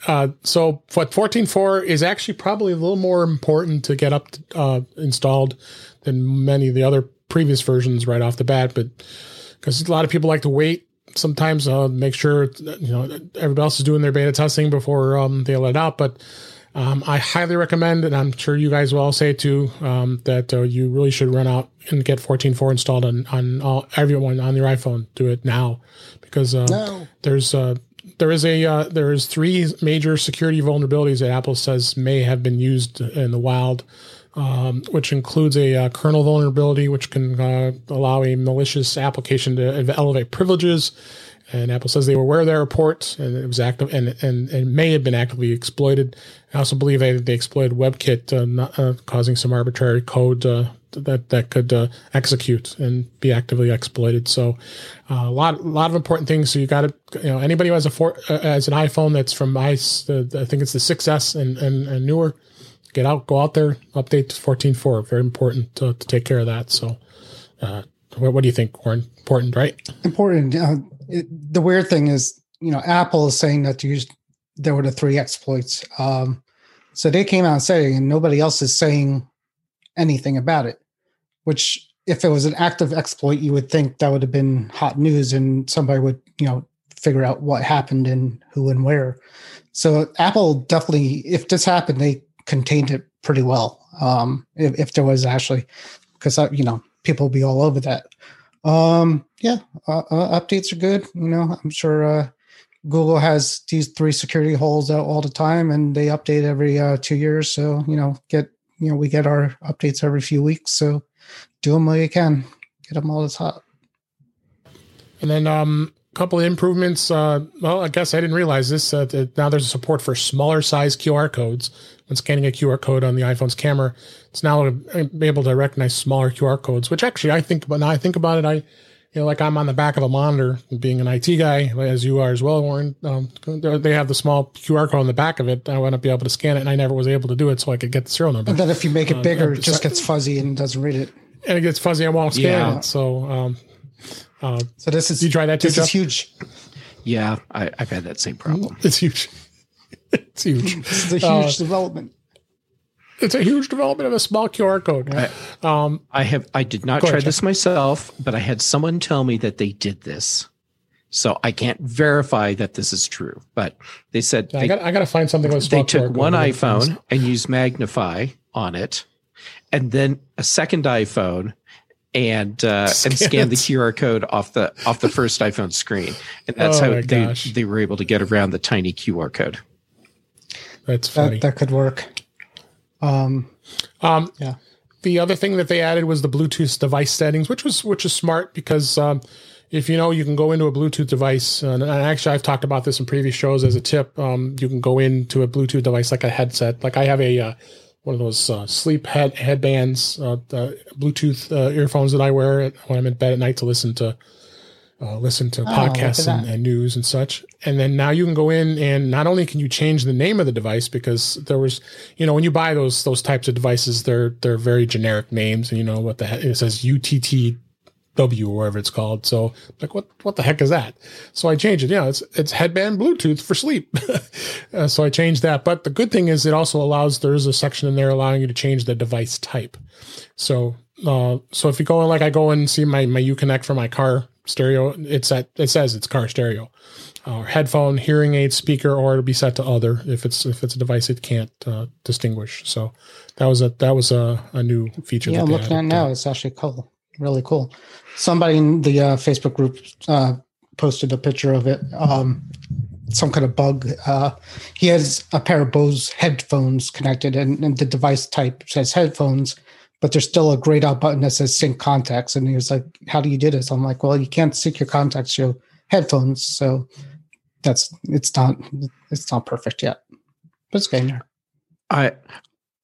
uh, so what fourteen point four is actually probably a little more important to get up to, uh, installed than many of the other previous versions right off the bat. But because a lot of people like to wait sometimes, uh, make sure, you know, everybody else is doing their beta testing before um, they let it out. But um, I highly recommend, and I'm sure you guys will all say too, um, that uh, you really should run out and get fourteen point four installed on on all, everyone on your iPhone. Do it now, because uh, no. there's uh, there is a uh, there is three major security vulnerabilities that Apple says may have been used in the wild. Um, which includes a uh, kernel vulnerability, which can uh, allow a malicious application to elevate privileges. And Apple says they were aware of their report, and it was active, and and and may have been actively exploited. I also believe they they exploited WebKit, uh, not, uh, causing some arbitrary code uh, that that could uh, execute and be actively exploited. So uh, a lot a lot of important things. So you got to, you know, anybody who has a four, uh, as an iPhone that's from I, the, I think it's the six S and and, and newer. Get out, go out there, update to fourteen point four. Very important to, to take care of that. So uh, what, what do you think, Warren? Important, right? Important. Uh, it, the weird thing is, you know, Apple is saying that you, there were the three exploits. Um, so they came out and said, and nobody else is saying anything about it, which if it was an active exploit, you would think that would have been hot news and somebody would, you know, figure out what happened and who and where. So Apple definitely, if this happened, they contained it pretty well, um, if, if there was actually, because, you know, people will be all over that. Um, yeah, uh, uh, updates are good. You know, I'm sure uh, Google has these three security holes out all the time, and they update every uh, two years. So, you know, get, you know, we get our updates every few weeks. So do them while you can. Get them all that's hot. And then um, a couple of improvements. Uh, well, I guess I didn't realize this. Uh, that now there's support for smaller size Q R codes. When scanning a Q R code on the iPhone's camera, it's now able to recognize smaller Q R codes, which actually I think, but now I think about it, I you know, like I'm on the back of a monitor, being an I T guy, as you are as well, Warren, um, they have the small Q R code on the back of it. I want to be able to scan it, and I never was able to do it, so I could get the serial number. And then if you make it bigger, uh, it just gets fuzzy and doesn't read it. And it gets fuzzy. I won't scan yeah. it. So, um, uh, so this is, you try that too, this Jeff? Is huge. Yeah, I, I've had that same problem. It's huge. It's huge. It's a huge uh, development. It's a huge development of a small Q R code. Yeah. I, um, I have. I did not try ahead, this Jeff. myself, but I had someone tell me that they did this. So I can't verify that this is true. But they said yeah, they, I got. I got to find something. With they took one iPhone things. and used Magnify on it, and then a second iPhone, and uh, and scanned the Q R code off the off the first iPhone screen, and that's oh how they, they were able to get around the tiny Q R code. That's funny. That, that could work. Um, um, yeah. The other thing that they added was the Bluetooth device settings, which was which is smart because um, if you know, you can go into a Bluetooth device, and actually I've talked about this in previous shows as a tip. Um, you can go into a Bluetooth device like a headset. Like I have a uh, one of those uh, sleep head headbands, uh, the Bluetooth uh, earphones that I wear when I'm in bed at night to listen to. Uh, listen to oh, podcasts and, and news and such. And then now you can go in and not only can you change the name of the device, because there was, you know, when you buy those those types of devices, they're they're very generic names, and you know what the heck it says, U T T W or whatever it's called. So like, what what the heck is that? So I changed it. Yeah, it's it's headband Bluetooth for sleep. uh, so I changed that. But the good thing is it also allows, there's a section in there allowing you to change the device type. So uh, so if you go in, like I go in and see my my Uconnect for my car stereo, it's at, it says it's car stereo or uh, headphone, hearing aid, speaker, or it'll be set to other if it's if it's a device it can't uh, distinguish. So that was a that was a, a new feature. Yeah, that I'm looking at now, it's actually cool, really cool. Somebody in the uh, Facebook group uh, posted a picture of it. Um, some kind of bug. Uh, he has a pair of Bose headphones connected, and, and the device type says headphones. But there's still a grayed out button that says sync contacts. And he was like, how do you do this? I'm like, well, you can't sync your contacts, your headphones. So that's, it's not, it's not perfect yet, but it's getting there. I,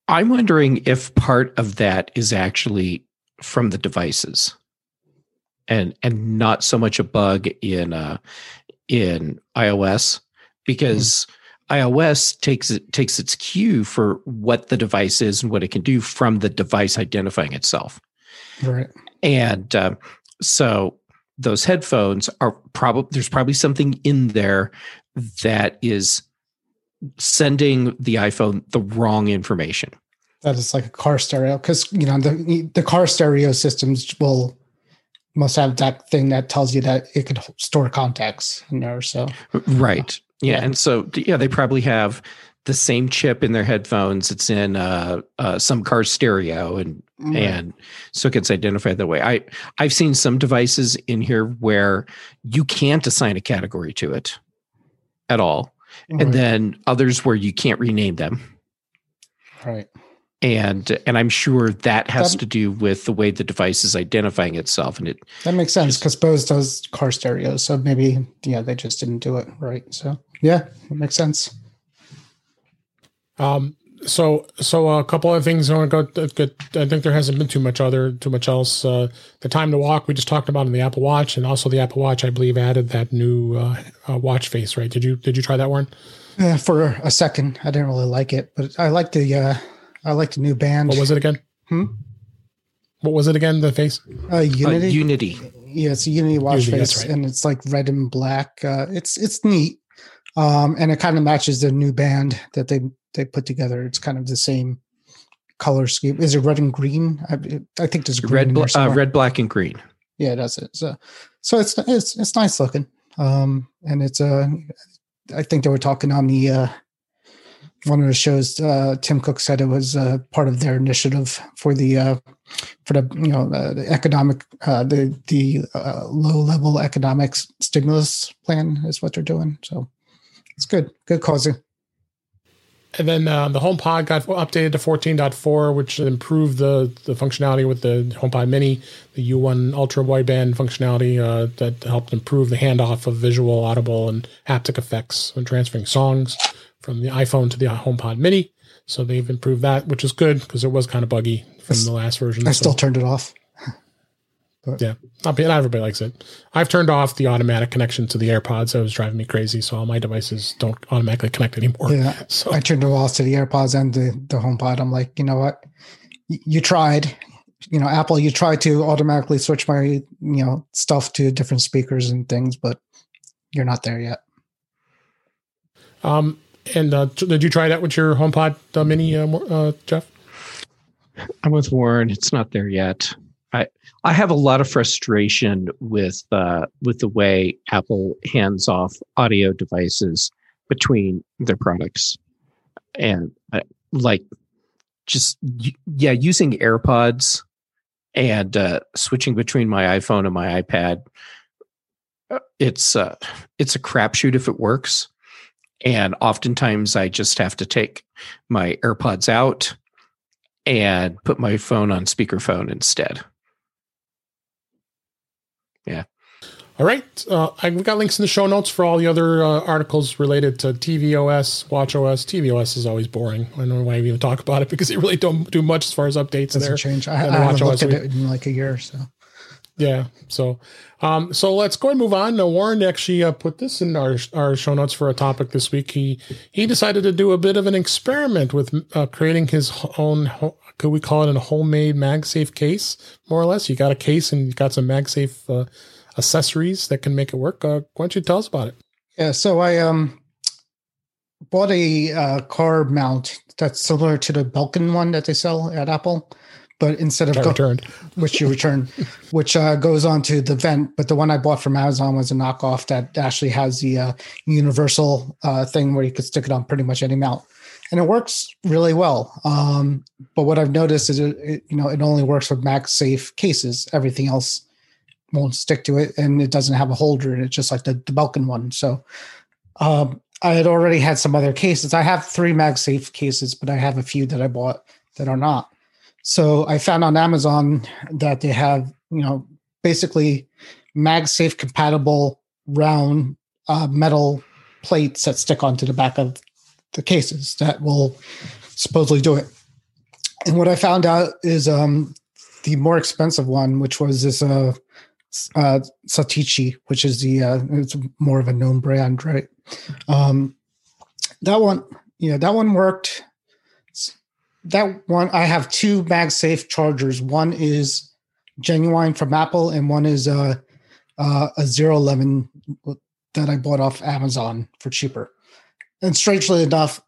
I'm wondering if part of that is actually from the devices and, and not so much a bug in, uh, in iOS, because mm-hmm. iOS takes it takes its cue for what the device is and what it can do from the device identifying itself. Right. And uh, so those headphones are probably, there's probably something in there that is sending the iPhone the wrong information. That is like a car stereo, because you know the the car stereo systems will must have that thing that tells you that it could store contacts in there. So right. Yeah, and so yeah, they probably have the same chip in their headphones. It's in uh, uh, some car stereo, and mm-hmm. and so it gets identified that way. I I've seen some devices in here where you can't assign a category to it at all, mm-hmm. and then others where you can't rename them. Right. And and I'm sure that has that, to do with the way the device is identifying itself, and it that makes sense because Bose does car stereo, so maybe yeah they just didn't do it right. So yeah, it makes sense. Um. So so a couple of things I want to go. I think there hasn't been too much other too much else. Uh, the time to walk we just talked about in the Apple Watch, and also the Apple Watch I believe added that new uh, uh, watch face. Right? Did you did you try that, Warren? Yeah, for a second, I didn't really like it, but I like the. Uh, I like the new band. What was it again? Hmm? What was it again? The face? Uh, Unity. Uh, Unity. Yeah, it's a Unity watch Unity, face, right. And it's like red and black. Uh, it's it's neat, um, and it kind of matches the new band that they they put together. It's kind of the same color scheme. Is it red and green? I, I think there's green red, bl- there uh, red, black, and green. Yeah, that's it. So, so it's it's it's nice looking, um, and it's uh, I think they were talking on the. Uh, One of the shows, uh, Tim Cook said it was uh, part of their initiative for the uh, for the you know uh, the economic uh, the the uh, low level economic stimulus plan is what they're doing. So it's good, good causing. And then uh, the HomePod got updated to fourteen point four, which improved the, the functionality with the HomePod Mini, the U one Ultra Wideband functionality uh, that helped improve the handoff of visual, audible, and haptic effects when transferring songs from the iPhone to the HomePod Mini. So they've improved that, which is good because it was kind of buggy from the last version. I so. still turned it off. But. Yeah, not everybody likes it. I've turned off the automatic connection to the AirPods. It was driving me crazy, so all my devices don't automatically connect anymore. Yeah, so. I turned it off to the AirPods and the, the HomePod. I'm like, you know what? You tried. You know, Apple, you tried to automatically switch my, you know, stuff to different speakers and things, but you're not there yet. Um, and uh, did you try that with your HomePod uh, Mini, uh, uh, Jeff? I'm with Warren. It's not there yet. I I have a lot of frustration with uh, with the way Apple hands off audio devices between their products, and uh, like just yeah, using AirPods and uh, switching between my iPhone and my iPad. It's uh, it's a crapshoot if it works, and oftentimes I just have to take my AirPods out and put my phone on speakerphone instead. Yeah. All right. Uh, I've got links in the show notes for all the other uh, articles related to tvOS, watchOS. tvOS is always boring. I don't know why we even talk about it because they really don't do much as far as updates. Doesn't there. Change. I, I haven't looked at it in like a year or so. Yeah. So, um, so let's go and move on. Now, Warren actually uh, put this in our our show notes for a topic this week. He he decided to do a bit of an experiment with uh, creating his own. Could we call it a homemade MagSafe case, more or less? You got a case and you got some MagSafe uh, accessories that can make it work. Uh, why don't you tell us about it? Yeah. So I um bought a uh, car mount that's similar to the Belkin one that they sell at Apple. But instead of go- which you return, which uh, goes on to the vent. But the one I bought from Amazon was a knockoff that actually has the uh, universal uh, thing where you could stick it on pretty much any mount, and it works really well. Um, but what I've noticed is, it, it you know, it only works with MagSafe cases. Everything else won't stick to it, and it doesn't have a holder. And it's just like the, the Belkin one. So um, I had already had some other cases. I have three MagSafe cases, but I have a few that I bought that are not. So I found on Amazon that they have, you know, basically MagSafe compatible round uh, metal plates that stick onto the back of the cases that will supposedly do it. And what I found out is um, the more expensive one, which was this uh, uh, Satichi, which is the uh, it's more of a known brand, right? Um, that one, yeah, that one worked. That one, I have two MagSafe chargers. One is genuine from Apple, and one is a a, a zero eleven that I bought off Amazon for cheaper. And strangely enough,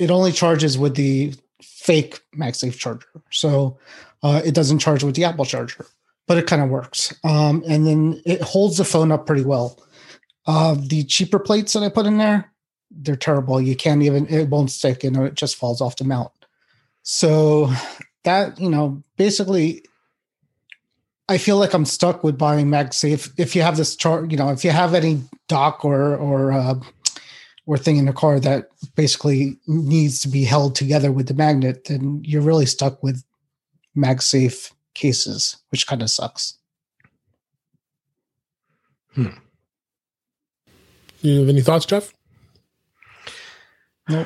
it only charges with the fake MagSafe charger, so uh, it doesn't charge with the Apple charger. But it kind of works, um, and then it holds the phone up pretty well. Uh, the cheaper plates that I put in there, they're terrible. You can't even; it won't stick, and it just falls off the mount. So that, you know, basically I feel like I'm stuck with buying MagSafe. If you have this chart, you know, if you have any dock or, or, uh, or thing in the car that basically needs to be held together with the magnet, then you're really stuck with MagSafe cases, which kind of sucks. Hmm. You have any thoughts, Jeff? No.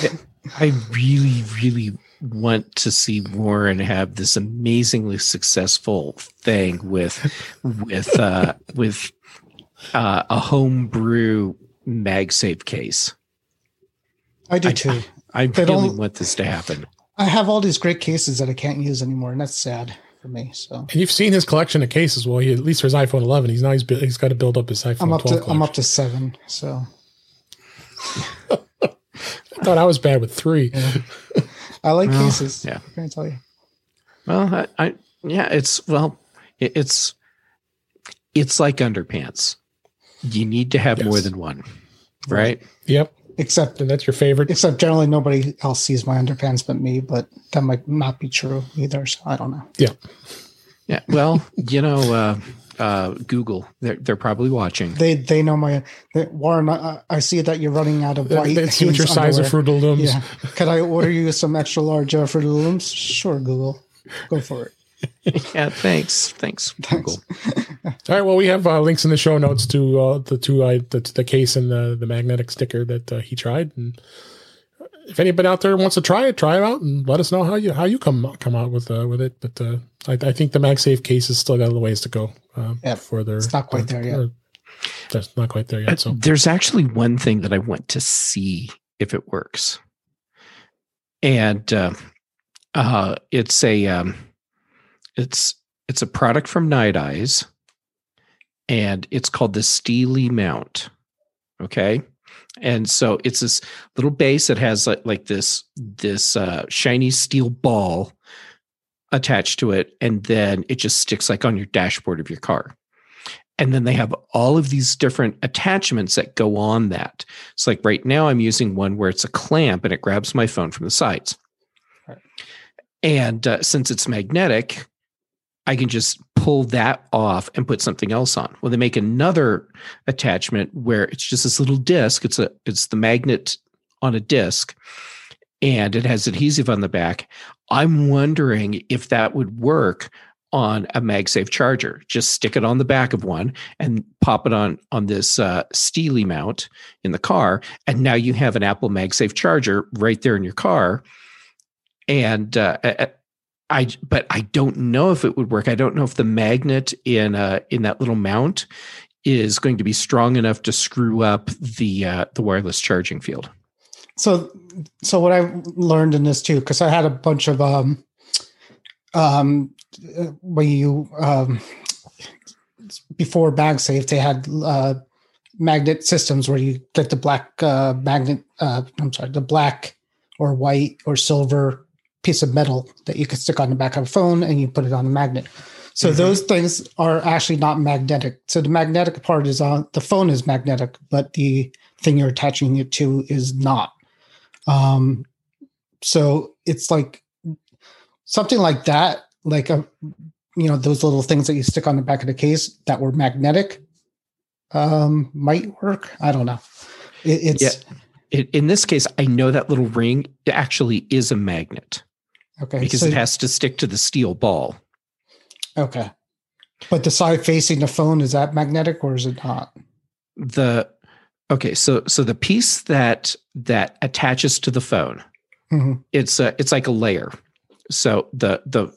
Yeah. I really, really want to see Warren have this amazingly successful thing with with uh, with uh, a homebrew MagSafe case. I do too. I, I really all, want this to happen. I have all these great cases that I can't use anymore, and that's sad for me. So, and you've seen his collection of cases. Well, he, at least for his iPhone eleven, he's now he's, he's got to build up his iPhone twelve. I'm up to collection. I'm up to seven. So. I thought I was bad with three. Yeah. I like well, cases. Yeah. What can I tell you? Well, I, I yeah, it's well, it, it's it's like underpants. You need to have yes. more than one, right? Yep. Except and that's your favorite. Except generally nobody else sees my underpants but me, but that might not be true either. So I don't know. Yeah. Yeah. Well, you know. Uh, Uh, Google, they're they're probably watching. They they know my they, Warren. I, I see that you're running out of white. They see what your size of Fruit of Looms. Yeah. Can I order you some extra large uh, Fruit of Looms? Sure, Google, go for it. yeah, thanks, thanks, Google. All right, well, we have uh, links in the show notes to uh, the two uh, the, the case and the the magnetic sticker that uh, he tried. And if anybody out there wants to try it, try it out and let us know how you how you come come out with uh, with it. But uh, I, I think the MagSafe case has still got a ways to go. Um, yeah, for their, it's not quite their, there yet. Or, that's not quite there yet. So there's actually one thing that I want to see if it works, and uh, uh, it's a um, it's it's a product from Night Eyes, and it's called the Steelie mount. Okay, and so it's this little base that has like, like this this uh, shiny steel ball attached to it, and then it just sticks like on your dashboard of your car. And then they have all of these different attachments that go on that. It's like right now I'm using one where it's a clamp and it grabs my phone from the sides. Right. And uh, since it's magnetic, I can just pull that off and put something else on. Well, they make another attachment where it's just this little disc. It's a it's the magnet on a disc, and it has adhesive on the back. I'm wondering if that would work on a MagSafe charger. Just stick it on the back of one and pop it on on this uh, Steelie mount in the car, and now you have an Apple MagSafe charger right there in your car. And uh, I, but I don't know if it would work. I don't know if the magnet in uh, in that little mount is going to be strong enough to screw up the uh, the wireless charging field. So, so what I learned in this too, because I had a bunch of um, um. When you um, before MagSafe, they had uh, magnet systems where you get the black uh, magnet. Uh, I'm sorry, the black or white or silver piece of metal that you could stick on the back of a phone, and you put it on a magnet. So mm-hmm. those things are actually not magnetic. So the magnetic part is on the phone is magnetic, but the thing you're attaching it to is not. Um, so it's like something like that. Like, a, you know, those little things that you stick on the back of the case that were magnetic um, might work. I don't know. It, it's yeah. it, in this case, I know that little ring actually is a magnet. Okay, because so, it has to stick to the steel ball. Okay, but the side facing the phone, is that magnetic or is it not? The okay, so so the piece that that attaches to the phone, mm-hmm. it's a, it's like a layer. So the the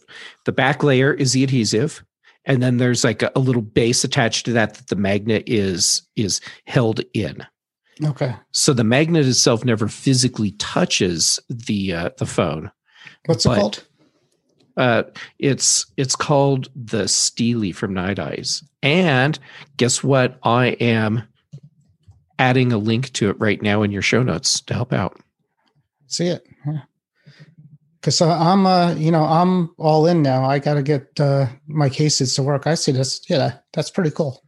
the back layer is the adhesive, and then there's like a, a little base attached to that that the magnet is is held in. Okay. So the magnet itself never physically touches the uh, the phone. What's but, it called? Uh, it's it's called the Steelie from Night Eyes. And guess what? I am adding a link to it right now in your show notes to help out. See it. Yeah. Because I'm, uh, you know, I'm all in now. I got to get uh, my cases to work. I see this. Yeah, that's pretty cool.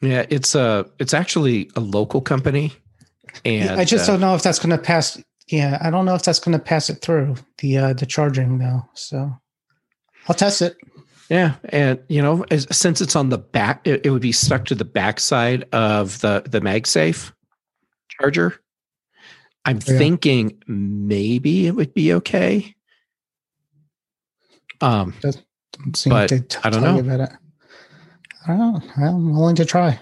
Yeah, it's a, it's actually a local company, and I just uh, don't know if that's going to pass. Yeah, I don't know if that's going to pass it through the uh, the charging now. So I'll test it. Yeah, and you know, as, since it's on the back, it, it would be stuck to the backside of the the MagSafe charger. I'm yeah. thinking maybe it would be okay. Um, but to t- I don't know. About it. I don't know. I'm willing to try.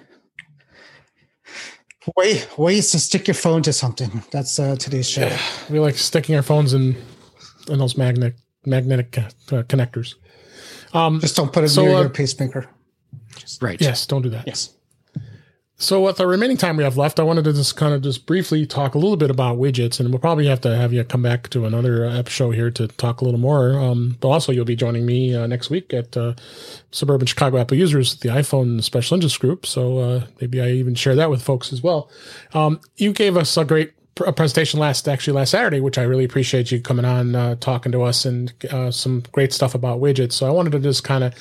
Way, ways to stick your phone to something. That's uh, today's show. Yeah. We like sticking our phones in, in those magnet, magnetic uh, connectors. Um, Just don't put it so near uh, your pacemaker. Right. Yes, don't do that. Yes. So with the remaining time we have left, I wanted to just kind of just briefly talk a little bit about widgets, and we'll probably have to have you come back to another app show here to talk a little more. Um, but also you'll be joining me uh, next week at uh, Suburban Chicago Apple Users, the iPhone Special Interest Group. So uh, maybe I even share that with folks as well. Um, you gave us a great pr- presentation last, actually last Saturday, which I really appreciate you coming on, uh, talking to us, and uh, some great stuff about widgets. So I wanted to just kind of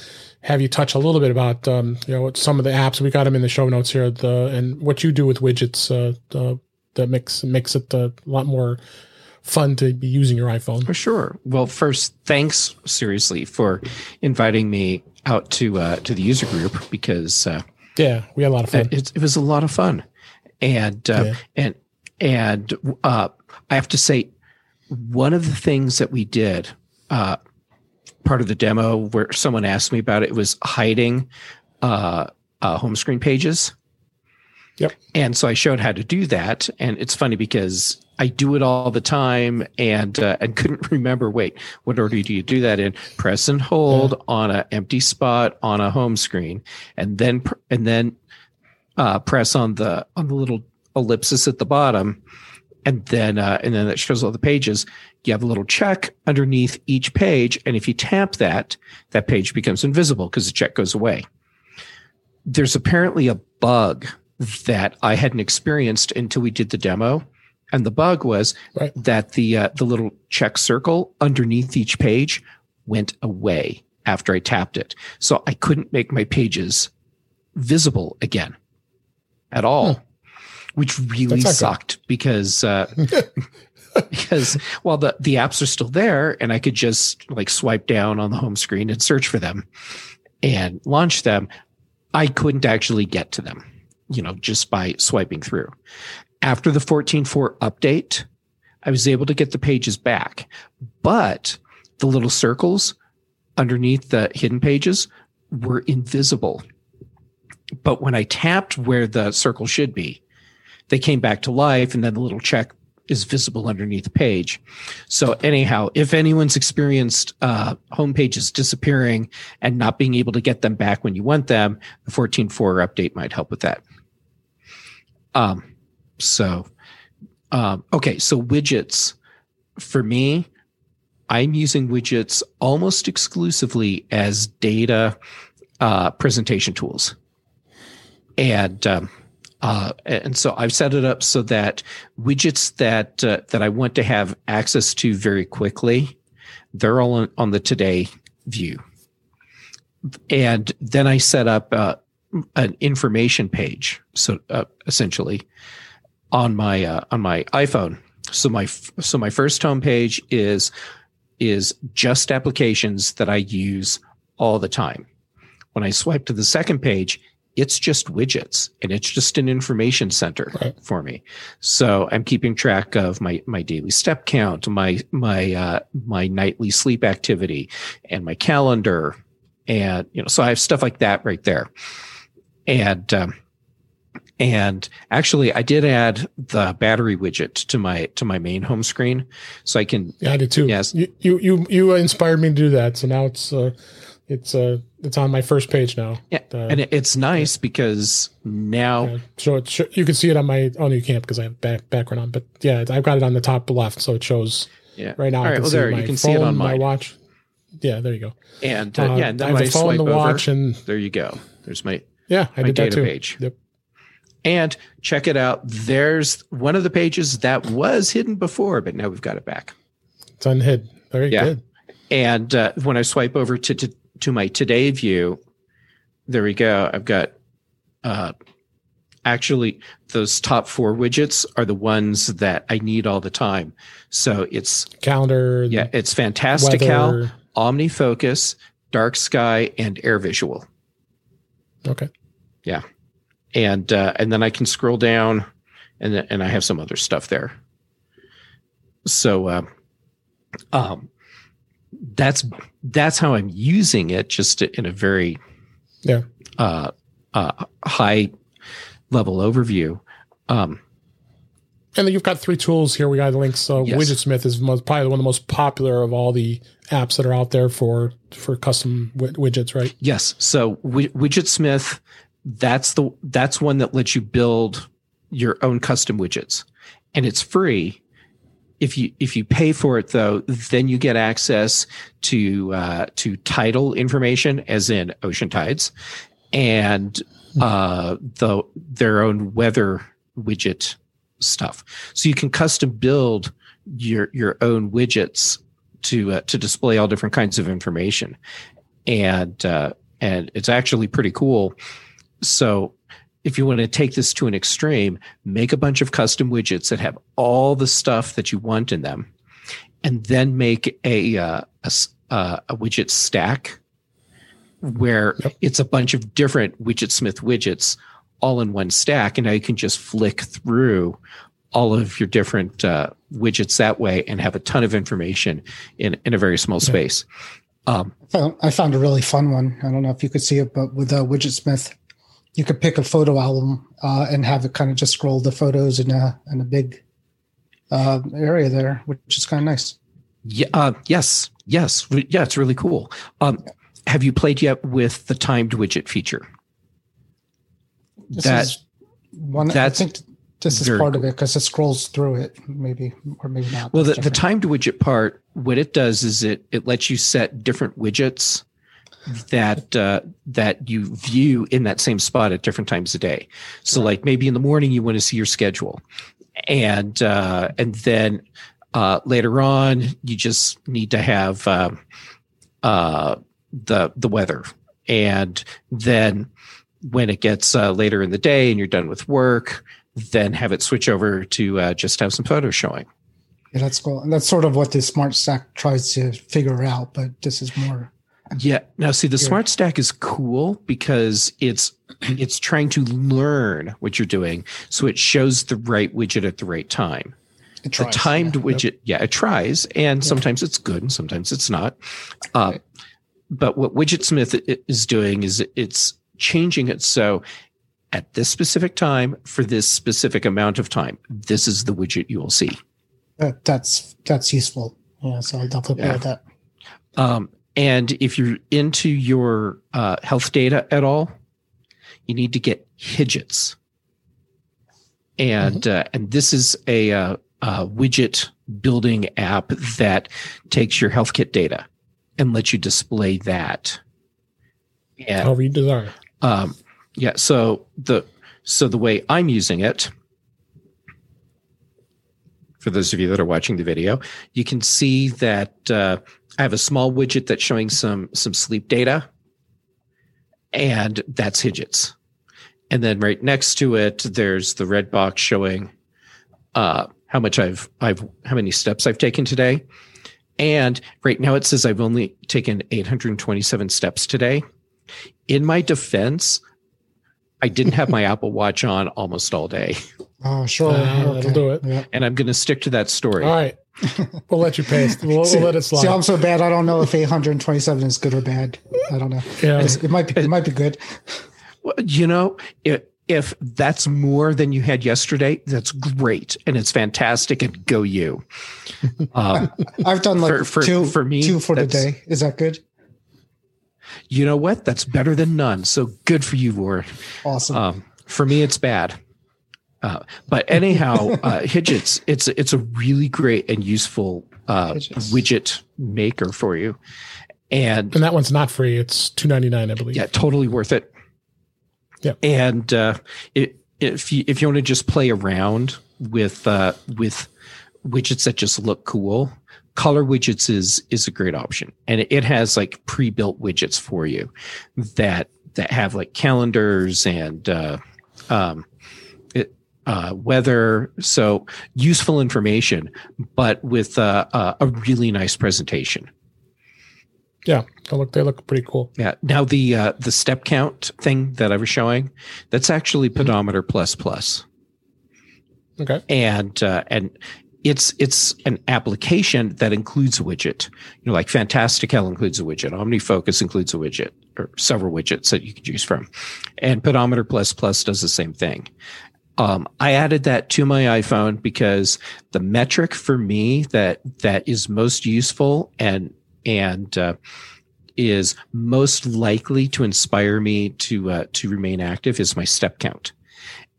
have you touch a little bit about um, you know, some of the apps. We got them in the show notes here, the, and what you do with widgets uh, uh, that makes makes it a lot more fun to be using your iPhone. For sure. Well, first, thanks seriously for inviting me out to uh, to the user group, because uh, yeah, we had a lot of fun. It, it was a lot of fun, and uh, yeah. and and uh, I have to say, one of the things that we did. Uh, part of the demo where someone asked me about it, it was hiding uh, uh, home screen pages. Yep. And so I showed how to do that. And it's funny because I do it all the time and uh, and couldn't remember, wait, what order do you do that in? Press and hold yeah. on an empty spot on a home screen, and then and then uh, press on the on the little ellipsis at the bottom, and then uh, and then that shows all the pages. You have a little check underneath each page, and if you tap that, that page becomes invisible because the check goes away. There's apparently a bug that I hadn't experienced until we did the demo. And the bug was right. that the uh, the little check circle underneath each page went away after I tapped it. So I couldn't make my pages visible again at all, hmm. which really sucked good. because uh, because while the, the apps are still there and I could just like swipe down on the home screen and search for them and launch them, I couldn't actually get to them, you know, just by swiping through. After the fourteen point four update, I was able to get the pages back, but the little circles underneath the hidden pages were invisible. But when I tapped where the circle should be, they came back to life, and then the little check is visible underneath the page. So anyhow, if anyone's experienced uh, home pages disappearing and not being able to get them back when you want them, the fourteen point four update might help with that. Um. So, um, okay. So widgets for me, I'm using widgets almost exclusively as data, uh, presentation tools. And, um, uh, and so I've set it up so that widgets that, uh, that I want to have access to very quickly, they're all on, on the today view. And then I set up, uh, an information page. So, uh, essentially, on my uh, on my iPhone. So my so my first homepage is is just applications that I use all the time. When I swipe to the second page, it's just widgets, and it's just an information center right. for me. So I'm keeping track of my my daily step count, my my uh, my nightly sleep activity, and my calendar, and you know, so I have stuff like that right there, and. Um, And actually, I did add the battery widget to my to my main home screen, so I can. Yeah, I did too. Yes, you you you, you inspired me to do that. So now it's uh, it's uh, it's on my first page now. Yeah, uh, and it's nice yeah. because now. Yeah. So it sh- you can see it on my. Oh, no, you can't because I have back, background on. But yeah, I've got it on the top left, so it shows. Yeah. Right now, All I right, can well, see there, my you can phone, see it on my watch. Yeah, there you go. And uh, uh, yeah, and then I have the phone, the watch, over, and there you go. There's my yeah, I my did data that too. Page. Yep. And check it out. There's one of the pages that was hidden before, but now we've got it back. It's unhid. Very yeah. good. And uh, when I swipe over to, to to my today view, there we go. I've got uh, actually those top four widgets are the ones that I need all the time. So it's calendar. Yeah, it's Fantastical, weather. OmniFocus, Dark Sky, and Air Visual. Okay. Yeah. And uh, and then I can scroll down, and and I have some other stuff there. So, uh, um, that's that's how I'm using it, just to, in a very yeah uh, uh, high level overview. Um, and then you've got three tools here. We got links. So yes. Widgetsmith is most, probably one of the most popular of all the apps that are out there for for custom w- widgets, right? Yes. So w- Widgetsmith. That's the that's one that lets you build your own custom widgets, and it's free. If you if you pay for it though, then you get access to uh, to tidal information, as in ocean tides, and uh, the their own weather widget stuff. So you can custom build your your own widgets to uh, to display all different kinds of information, and uh, and it's actually pretty cool. So if you want to take this to an extreme, make a bunch of custom widgets that have all the stuff that you want in them, and then make a uh, a, uh, a widget stack where yep. it's a bunch of different Widgetsmith widgets all in one stack. And now you can just flick through all of your different uh, widgets that way and have a ton of information in, in a very small yep. space. Um, I found a really fun one. I don't know if you could see it, but with uh, Widgetsmith. you could pick a photo album uh, and have it kind of just scroll the photos in a in a big uh, area there, which is kind of nice. Yeah. Uh, yes. Yes. Yeah. It's really cool. Um, yeah. Have you played yet with the timed widget feature? This that is one. That's, I think this is very, part of it because it scrolls through it, maybe or maybe not. Well, the, the timed widget part, what it does is it it lets you set different widgets that uh, that you view in that same spot at different times of day. So, right. like maybe in the morning you want to see your schedule, and uh, and then uh, later on you just need to have uh, uh, the the weather, and then when it gets uh, later in the day and you're done with work, then have it switch over to uh, just have some photos showing. Yeah, that's cool, and that's sort of what the Smart Stack tries to figure out, but this is more. Yeah. Now, see, the Smart Stack is cool because it's it's trying to learn what you're doing, so it shows the right widget at the right time. It tries, the timed yeah, widget, yep. yeah, it tries, and yeah. sometimes it's good and sometimes it's not. Uh, right. But what Widgetsmith is doing is it's changing it so at this specific time for this specific amount of time, this is the widget you will see. Uh, that's that's useful. Yeah, so I'll definitely yeah. play with that. Um, And if you're into your uh, health data at all, you need to get Hidgets. And mm-hmm. uh, and this is a, uh, a widget building app that takes your health kit data and lets you display that. And, however you desire. Um, yeah. So the so the way I'm using it, for those of you that are watching the video, you can see that. Uh, I have a small widget that's showing some some sleep data, and that's Hidgets. And then right next to it, there's the red box showing uh, how much I've I've how many steps I've taken today. And right now it says I've only taken eight hundred twenty-seven steps today. In my defense, I didn't have my Apple Watch on almost all day. Oh, sure, uh, that'll do it. Yeah. And I'm going to stick to that story. All right. We'll let you paste. We'll, see, we'll let it slide. See, I'm so bad. I don't know if eight hundred twenty-seven is good or bad. I don't know. Yeah. It might be. It might be good. Well, you know, if, if that's more than you had yesterday, that's great, and it's fantastic. And go you. Um, I've done like for, for, two for me. Two for the day. Is that good? You know what? That's better than none. So good for you, Warren. Awesome. Um, for me, it's bad. Uh, but anyhow, uh, Hidgets, it's it's a really great and useful uh, widget maker for you. And, and that one's not free. It's two ninety-nine, I believe. Yeah, totally worth it. Yeah. And uh, it, if you if you want to just play around with uh, with widgets that just look cool, Color Widgets is is a great option. And it, it has like pre-built widgets for you that that have like calendars and uh, um Uh, weather, so useful information, but with uh, uh, a really nice presentation. Yeah, they look they look pretty cool. Yeah. Now the uh, the step count thing that I was showing, that's actually pedometer plus plus. Okay. And uh, and it's it's an application that includes a widget. You know, like Fantastical includes a widget, OmniFocus includes a widget, or several widgets that you can choose from, and pedometer plus plus does the same thing. Um, I added that to my iPhone because the metric for me that that is most useful and and uh, is most likely to inspire me to uh, to remain active is my step count,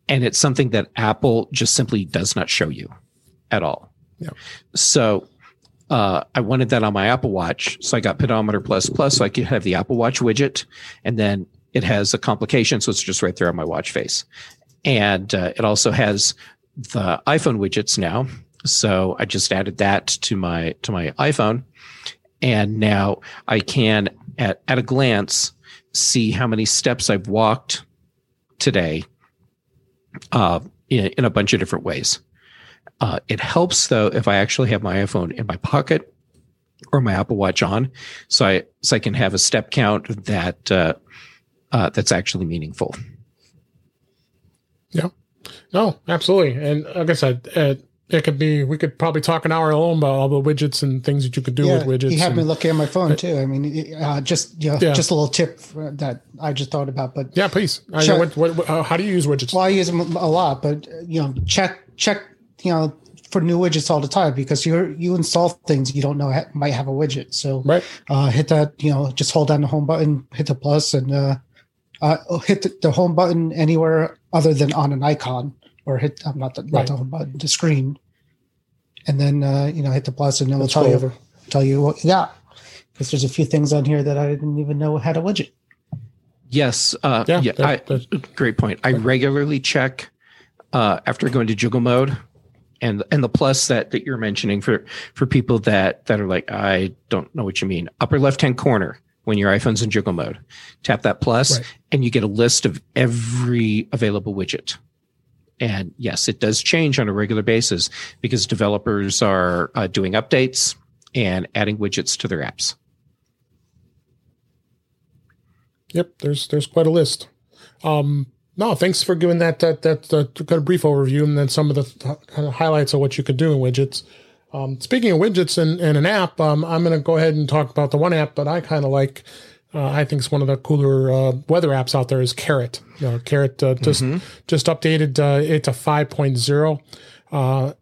and it's something that Apple just simply does not show you at all. Yeah. So uh, I wanted that on my Apple Watch, so I got pedometer plus plus, so I could have the Apple Watch widget, and then it has a complication, so it's just right there on my watch face. And uh, it also has the iPhone widgets now, so I just added that to my to my iPhone, and now I can at at a glance see how many steps I've walked today, uh, in, in a bunch of different ways. Uh, it helps though if I actually have my iPhone in my pocket or my Apple Watch on, so I so I can have a step count that uh, uh, that's actually meaningful. Yeah. No, absolutely. And like I said, uh, It could be, we could probably talk an hour alone about all the widgets and things that you could do yeah, with widgets. He had me looking at my phone too. I mean, uh, just, you know, yeah. just a little tip that I just thought about, but yeah, please. Check, I, what, what, how do you use widgets? Well, I use them a lot, but you know, check, check, you know, for new widgets all the time, because you you install things you don't know ha- might have a widget. So right. uh, hit that, you know, just hold down the home button, hit the plus, and uh, uh, hit the, the home button anywhere other than on an icon, or hit um, not the not right. the home button, the screen, and then uh, you know, hit the plus, and then we'll tell cool. you tell you what you got, because there's a few things on here that I didn't even know had a widget. Yes, uh, yeah, yeah that, I, great point. I regularly check uh, after going to jiggle mode. And and the plus that, that you're mentioning for, for people that, that are like, I don't know what you mean. Upper left-hand corner, when your iPhone's in jiggle mode, tap that plus, right. and you get a list of every available widget. And yes, it does change on a regular basis because developers are uh, doing updates and adding widgets to their apps. Yep, there's there's quite a list. Um No, thanks for giving that that that uh, kind of brief overview, and then some of the th- kind of highlights of what you could do in widgets. Um, speaking of widgets and, and an app, um, I'm going to go ahead and talk about the one app that I kind of like. Uh, I think it's one of the cooler uh, weather apps out there is Carrot. You know, Carrot uh, just mm-hmm. just updated uh, it to five point oh. Uh,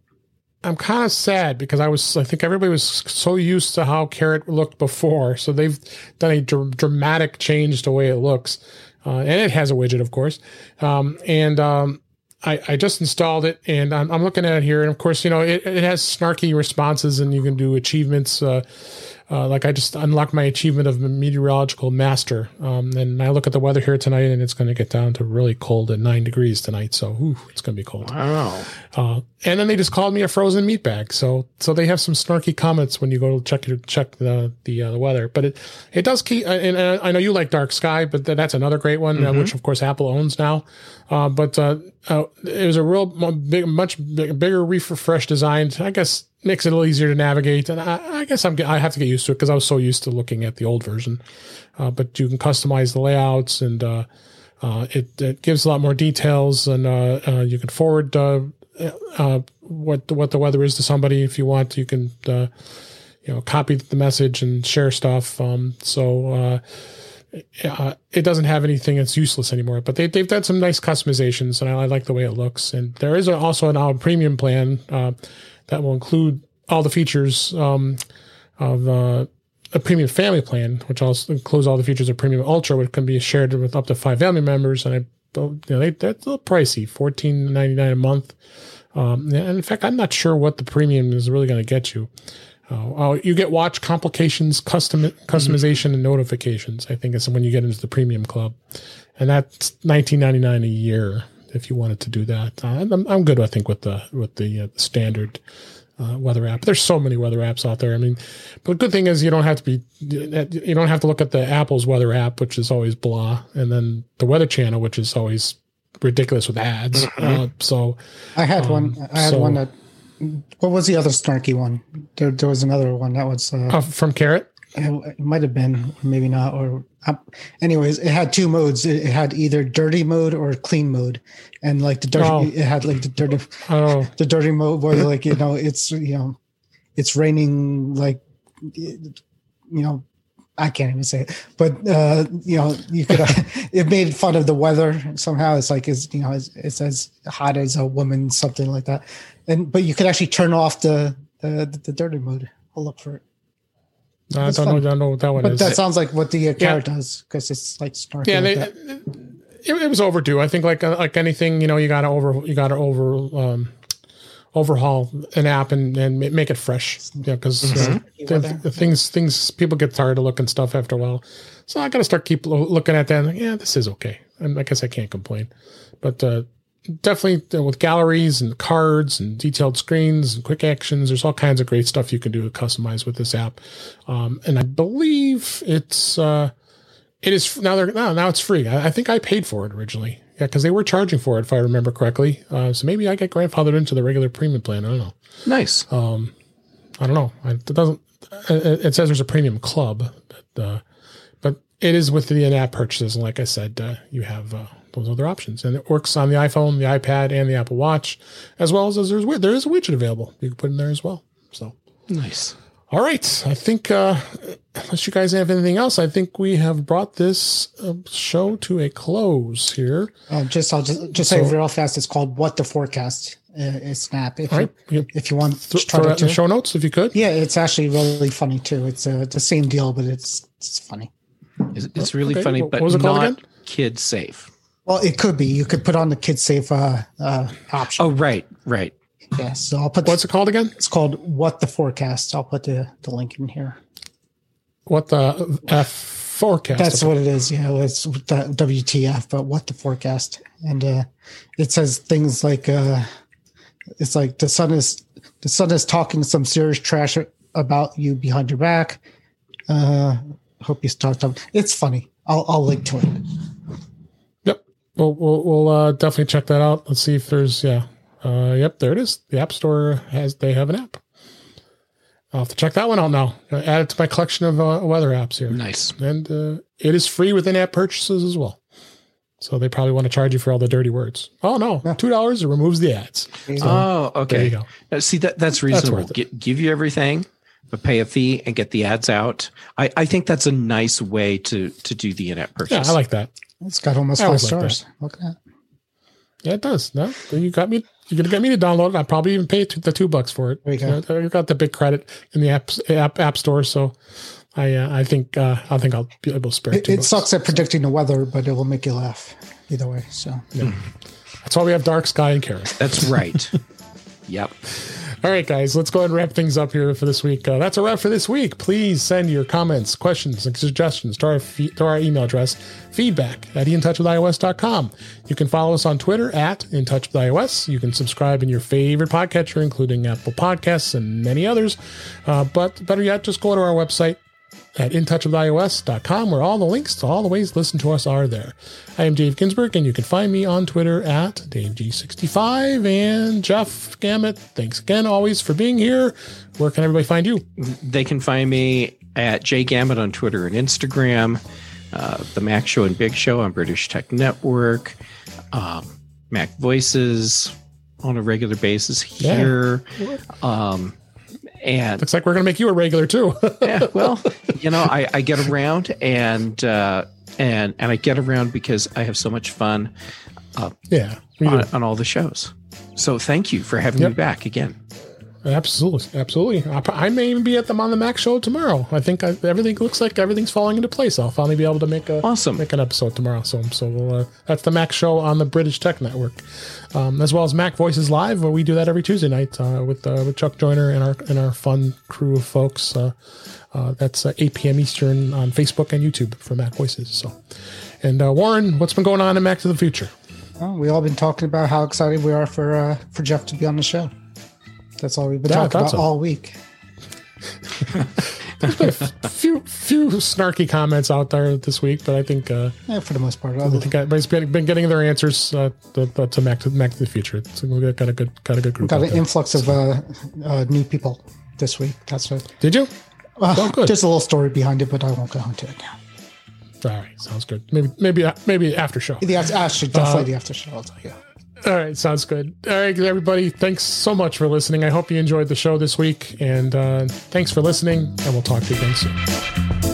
I'm kind of sad because I was I think everybody was so used to how Carrot looked before, so they've done a dr- dramatic change to the way it looks. Uh, and it has a widget, of course. Um, and um, I, I just installed it, and I'm, I'm looking at it here. And, of course, you know, it, it has snarky responses, and you can do achievements. Uh, uh, like I just unlocked my achievement of meteorological master. Um, and I look at the weather here tonight, and it's going to get down to really cold at nine degrees tonight. So ooh, it's going to be cold. Wow. Uh, and then they just called me a frozen meatbag. So so they have some snarky comments when you go to check your, check the the, uh, the weather. But it, it does keep – and I know you like Dark Sky, but that's another great one, mm-hmm. which, of course, Apple owns now. Uh, but uh, uh, it was a real big, much big, bigger refresh design. I guess makes it a little easier to navigate. And I, I guess I'm, I have to get used to it because I was so used to looking at the old version. Uh, but you can customize the layouts, and uh, uh, it, it gives a lot more details. And uh, uh, you can forward uh, uh, what, what the weather is to somebody if you want. You can uh, you know, copy the message and share stuff. Um, so... Uh, Uh, it doesn't have anything that's useless anymore, but they, they've done some nice customizations, and I, I like the way it looks. And there is also now a premium plan uh, that will include all the features um, of uh, a premium family plan, which also includes all the features of premium ultra, which can be shared with up to five family members. And I, you know, they, that's a little pricey, fourteen ninety-nine a month. Um, and in fact, I'm not sure what the premium is really going to get you. Oh, you get watch complications, custom customization, mm-hmm. and notifications. I think it's when you get into the premium club, and that's nineteen ninety-nine a year if you wanted to do that. I'm, I'm good, I think, with the with the uh, standard uh, weather app. There's so many weather apps out there. I mean, but the good thing is you don't have to be you don't have to look at the Apple's weather app, which is always blah, and then the Weather Channel, which is always ridiculous with ads. Mm-hmm. Uh, so I had um, one. I had so, one that. What was the other snarky one? There, there was another one that was uh, uh, from Carrot. It, it might have been, maybe not. Or, um, anyways, it had two modes. It, it had either dirty mode or clean mode, and like the dirty, oh. it had like the dirty, oh. the dirty mode where like you know it's you know it's raining like you know I can't even say it, but uh, you know you could. Uh, it made fun of the weather somehow. It's like it's you know it's, it's as hot as a woman, something like that. And, but you could actually turn off the, uh, the the dirty mode. I'll look for it. No, I don't know, I don't know what that one but is. But that sounds like what the uh, Carrot yeah. does, because it's like snarky. Yeah, like they, it, it was overdue. I think like like anything, you know, you gotta over you gotta over um, overhaul an app and, and make it fresh. Yeah, because mm-hmm. uh, the, the things things people get tired of looking stuff after a while. So I gotta start keep looking at that. And like, yeah, this is okay. And I guess I can't complain. But. Uh, Definitely with galleries and cards and detailed screens and quick actions, there's all kinds of great stuff you can do to customize with this app. Um, and I believe it's uh, it is now they're now, now it's free. I, I think I paid for it originally, yeah, because they were charging for it if I remember correctly. Uh, so maybe I get grandfathered into the regular premium plan. I don't know. Nice. Um, I don't know. It doesn't. It says there's a premium club, but, uh, but it is with the in-app purchases. And like I said, uh, you have. Uh, those other options. And it works on the iPhone, the iPad, and the Apple Watch, as well as there's, there is a widget available you can put in there as well. So nice. All right. I think, uh, unless you guys have anything else, I think we have brought this uh, show to a close here. Uh, just, I'll just, just so, say real fast, it's called What the Forecast. It's Snap. If, right. you, if you want to try to show notes, if you could. Yeah, it's actually really funny too. It's uh, the same deal, but it's it's funny. It's, it's really okay. funny, but not kid safe. Well, it could be. You could put on the kid safe uh, uh, option. Oh, right, right. Yeah. So I'll put. What's the, it called again? It's called What the Forecast. I'll put the, the link in here. What the F forecast? That's about. What it is. Yeah, it's the W T F, but What the Forecast, and uh, it says things like. Uh, It's like the sun is the sun is talking some serious trash about you behind your back. Uh, hope you stop talking. It's funny. I'll I'll link to it. Yep. We'll we'll, we'll uh, definitely check that out. Let's see if there's yeah. Uh, yep. There it is. The App Store has they have an app. I'll have to check that one out now. I'll add it to my collection of uh, weather apps here. Nice. And uh, it is free with in-app purchases as well. So they probably want to charge you for all the dirty words. Oh no, two dollars it removes the ads. So, oh, okay. There you go. See that that's reasonable. That's G- give you everything, but pay a fee and get the ads out. I, I think that's a nice way to to do the in-app purchase. Yeah, I like that. It's got almost five stars. Like Look at that. Yeah, it does. No, you got me. You're gonna get me to download it. I probably even paid the two bucks for it. There you go. You got the big credit in the app app app store, so. I uh, I think uh, I think I'll be able to spare it. It books. Sucks at predicting the weather, but it will make you laugh either way. So yeah. mm. That's why we have Dark Sky and Carrot. That's right. Yep. All right, guys, let's go ahead and wrap things up here for this week. Uh, that's a wrap for this week. Please send your comments, questions, and suggestions to our fee- to our email address, feedback at in touch with i o s dot com. You can follow us on Twitter at in touch with i o s. You can subscribe in your favorite podcatcher, including Apple Podcasts and many others. Uh, but better yet, just go to our website, at in touch with i o s dot com, where all the links to all the ways to listen to us are there. I am Dave Ginsberg, and you can find me on Twitter at Dave G sixty-five. And Jeff Gamet, thanks again always for being here. Where can everybody find you? They can find me at J Gamet on Twitter and Instagram, uh, the Mac Show and Big Show on British Tech Network, um, Mac Voices on a regular basis here. Yeah. Um And looks like we're going to make you a regular too. Yeah, well, you know, I, I get around and, uh, and, and I get around because I have so much fun uh, yeah, on, on all the shows. So thank you for having yep. me back again. Absolutely. Absolutely. I, I may even be at them on the Mac Show tomorrow. I think I, everything looks like everything's falling into place. I'll finally be able to make a awesome. make an episode tomorrow. So, so we'll, uh, that's the Mac Show on the British Tech Network, um, as well as Mac Voices Live, where we do that every Tuesday night uh, with uh, with Chuck Joyner and our and our fun crew of folks. Uh, uh, that's uh, eight p.m. Eastern on Facebook and YouTube for Mac Voices. So, and uh, Warren, what's been going on in Mac to the Future? Well, we all been talking about how excited we are for uh, for Jeff to be on the show. That's all we've been yeah, talking about so. all week. There's been a few, few snarky comments out there this week, but I think uh, yeah, for the most part, I think everybody's been, been getting their answers uh, to, to Mac to Mac to the Future. So we've got a good, got a good group. Got an there. influx of uh, uh, new people this week. That's what. Did you? Uh, oh, good. There's a little story behind it, but I won't go into it now. All right, sounds good. Maybe, maybe, maybe after show. The after, definitely uh, the after show. I'll tell you. All right. Sounds good. All right, everybody. Thanks so much for listening. I hope you enjoyed the show this week, and uh, thanks for listening, and we'll talk to you again soon.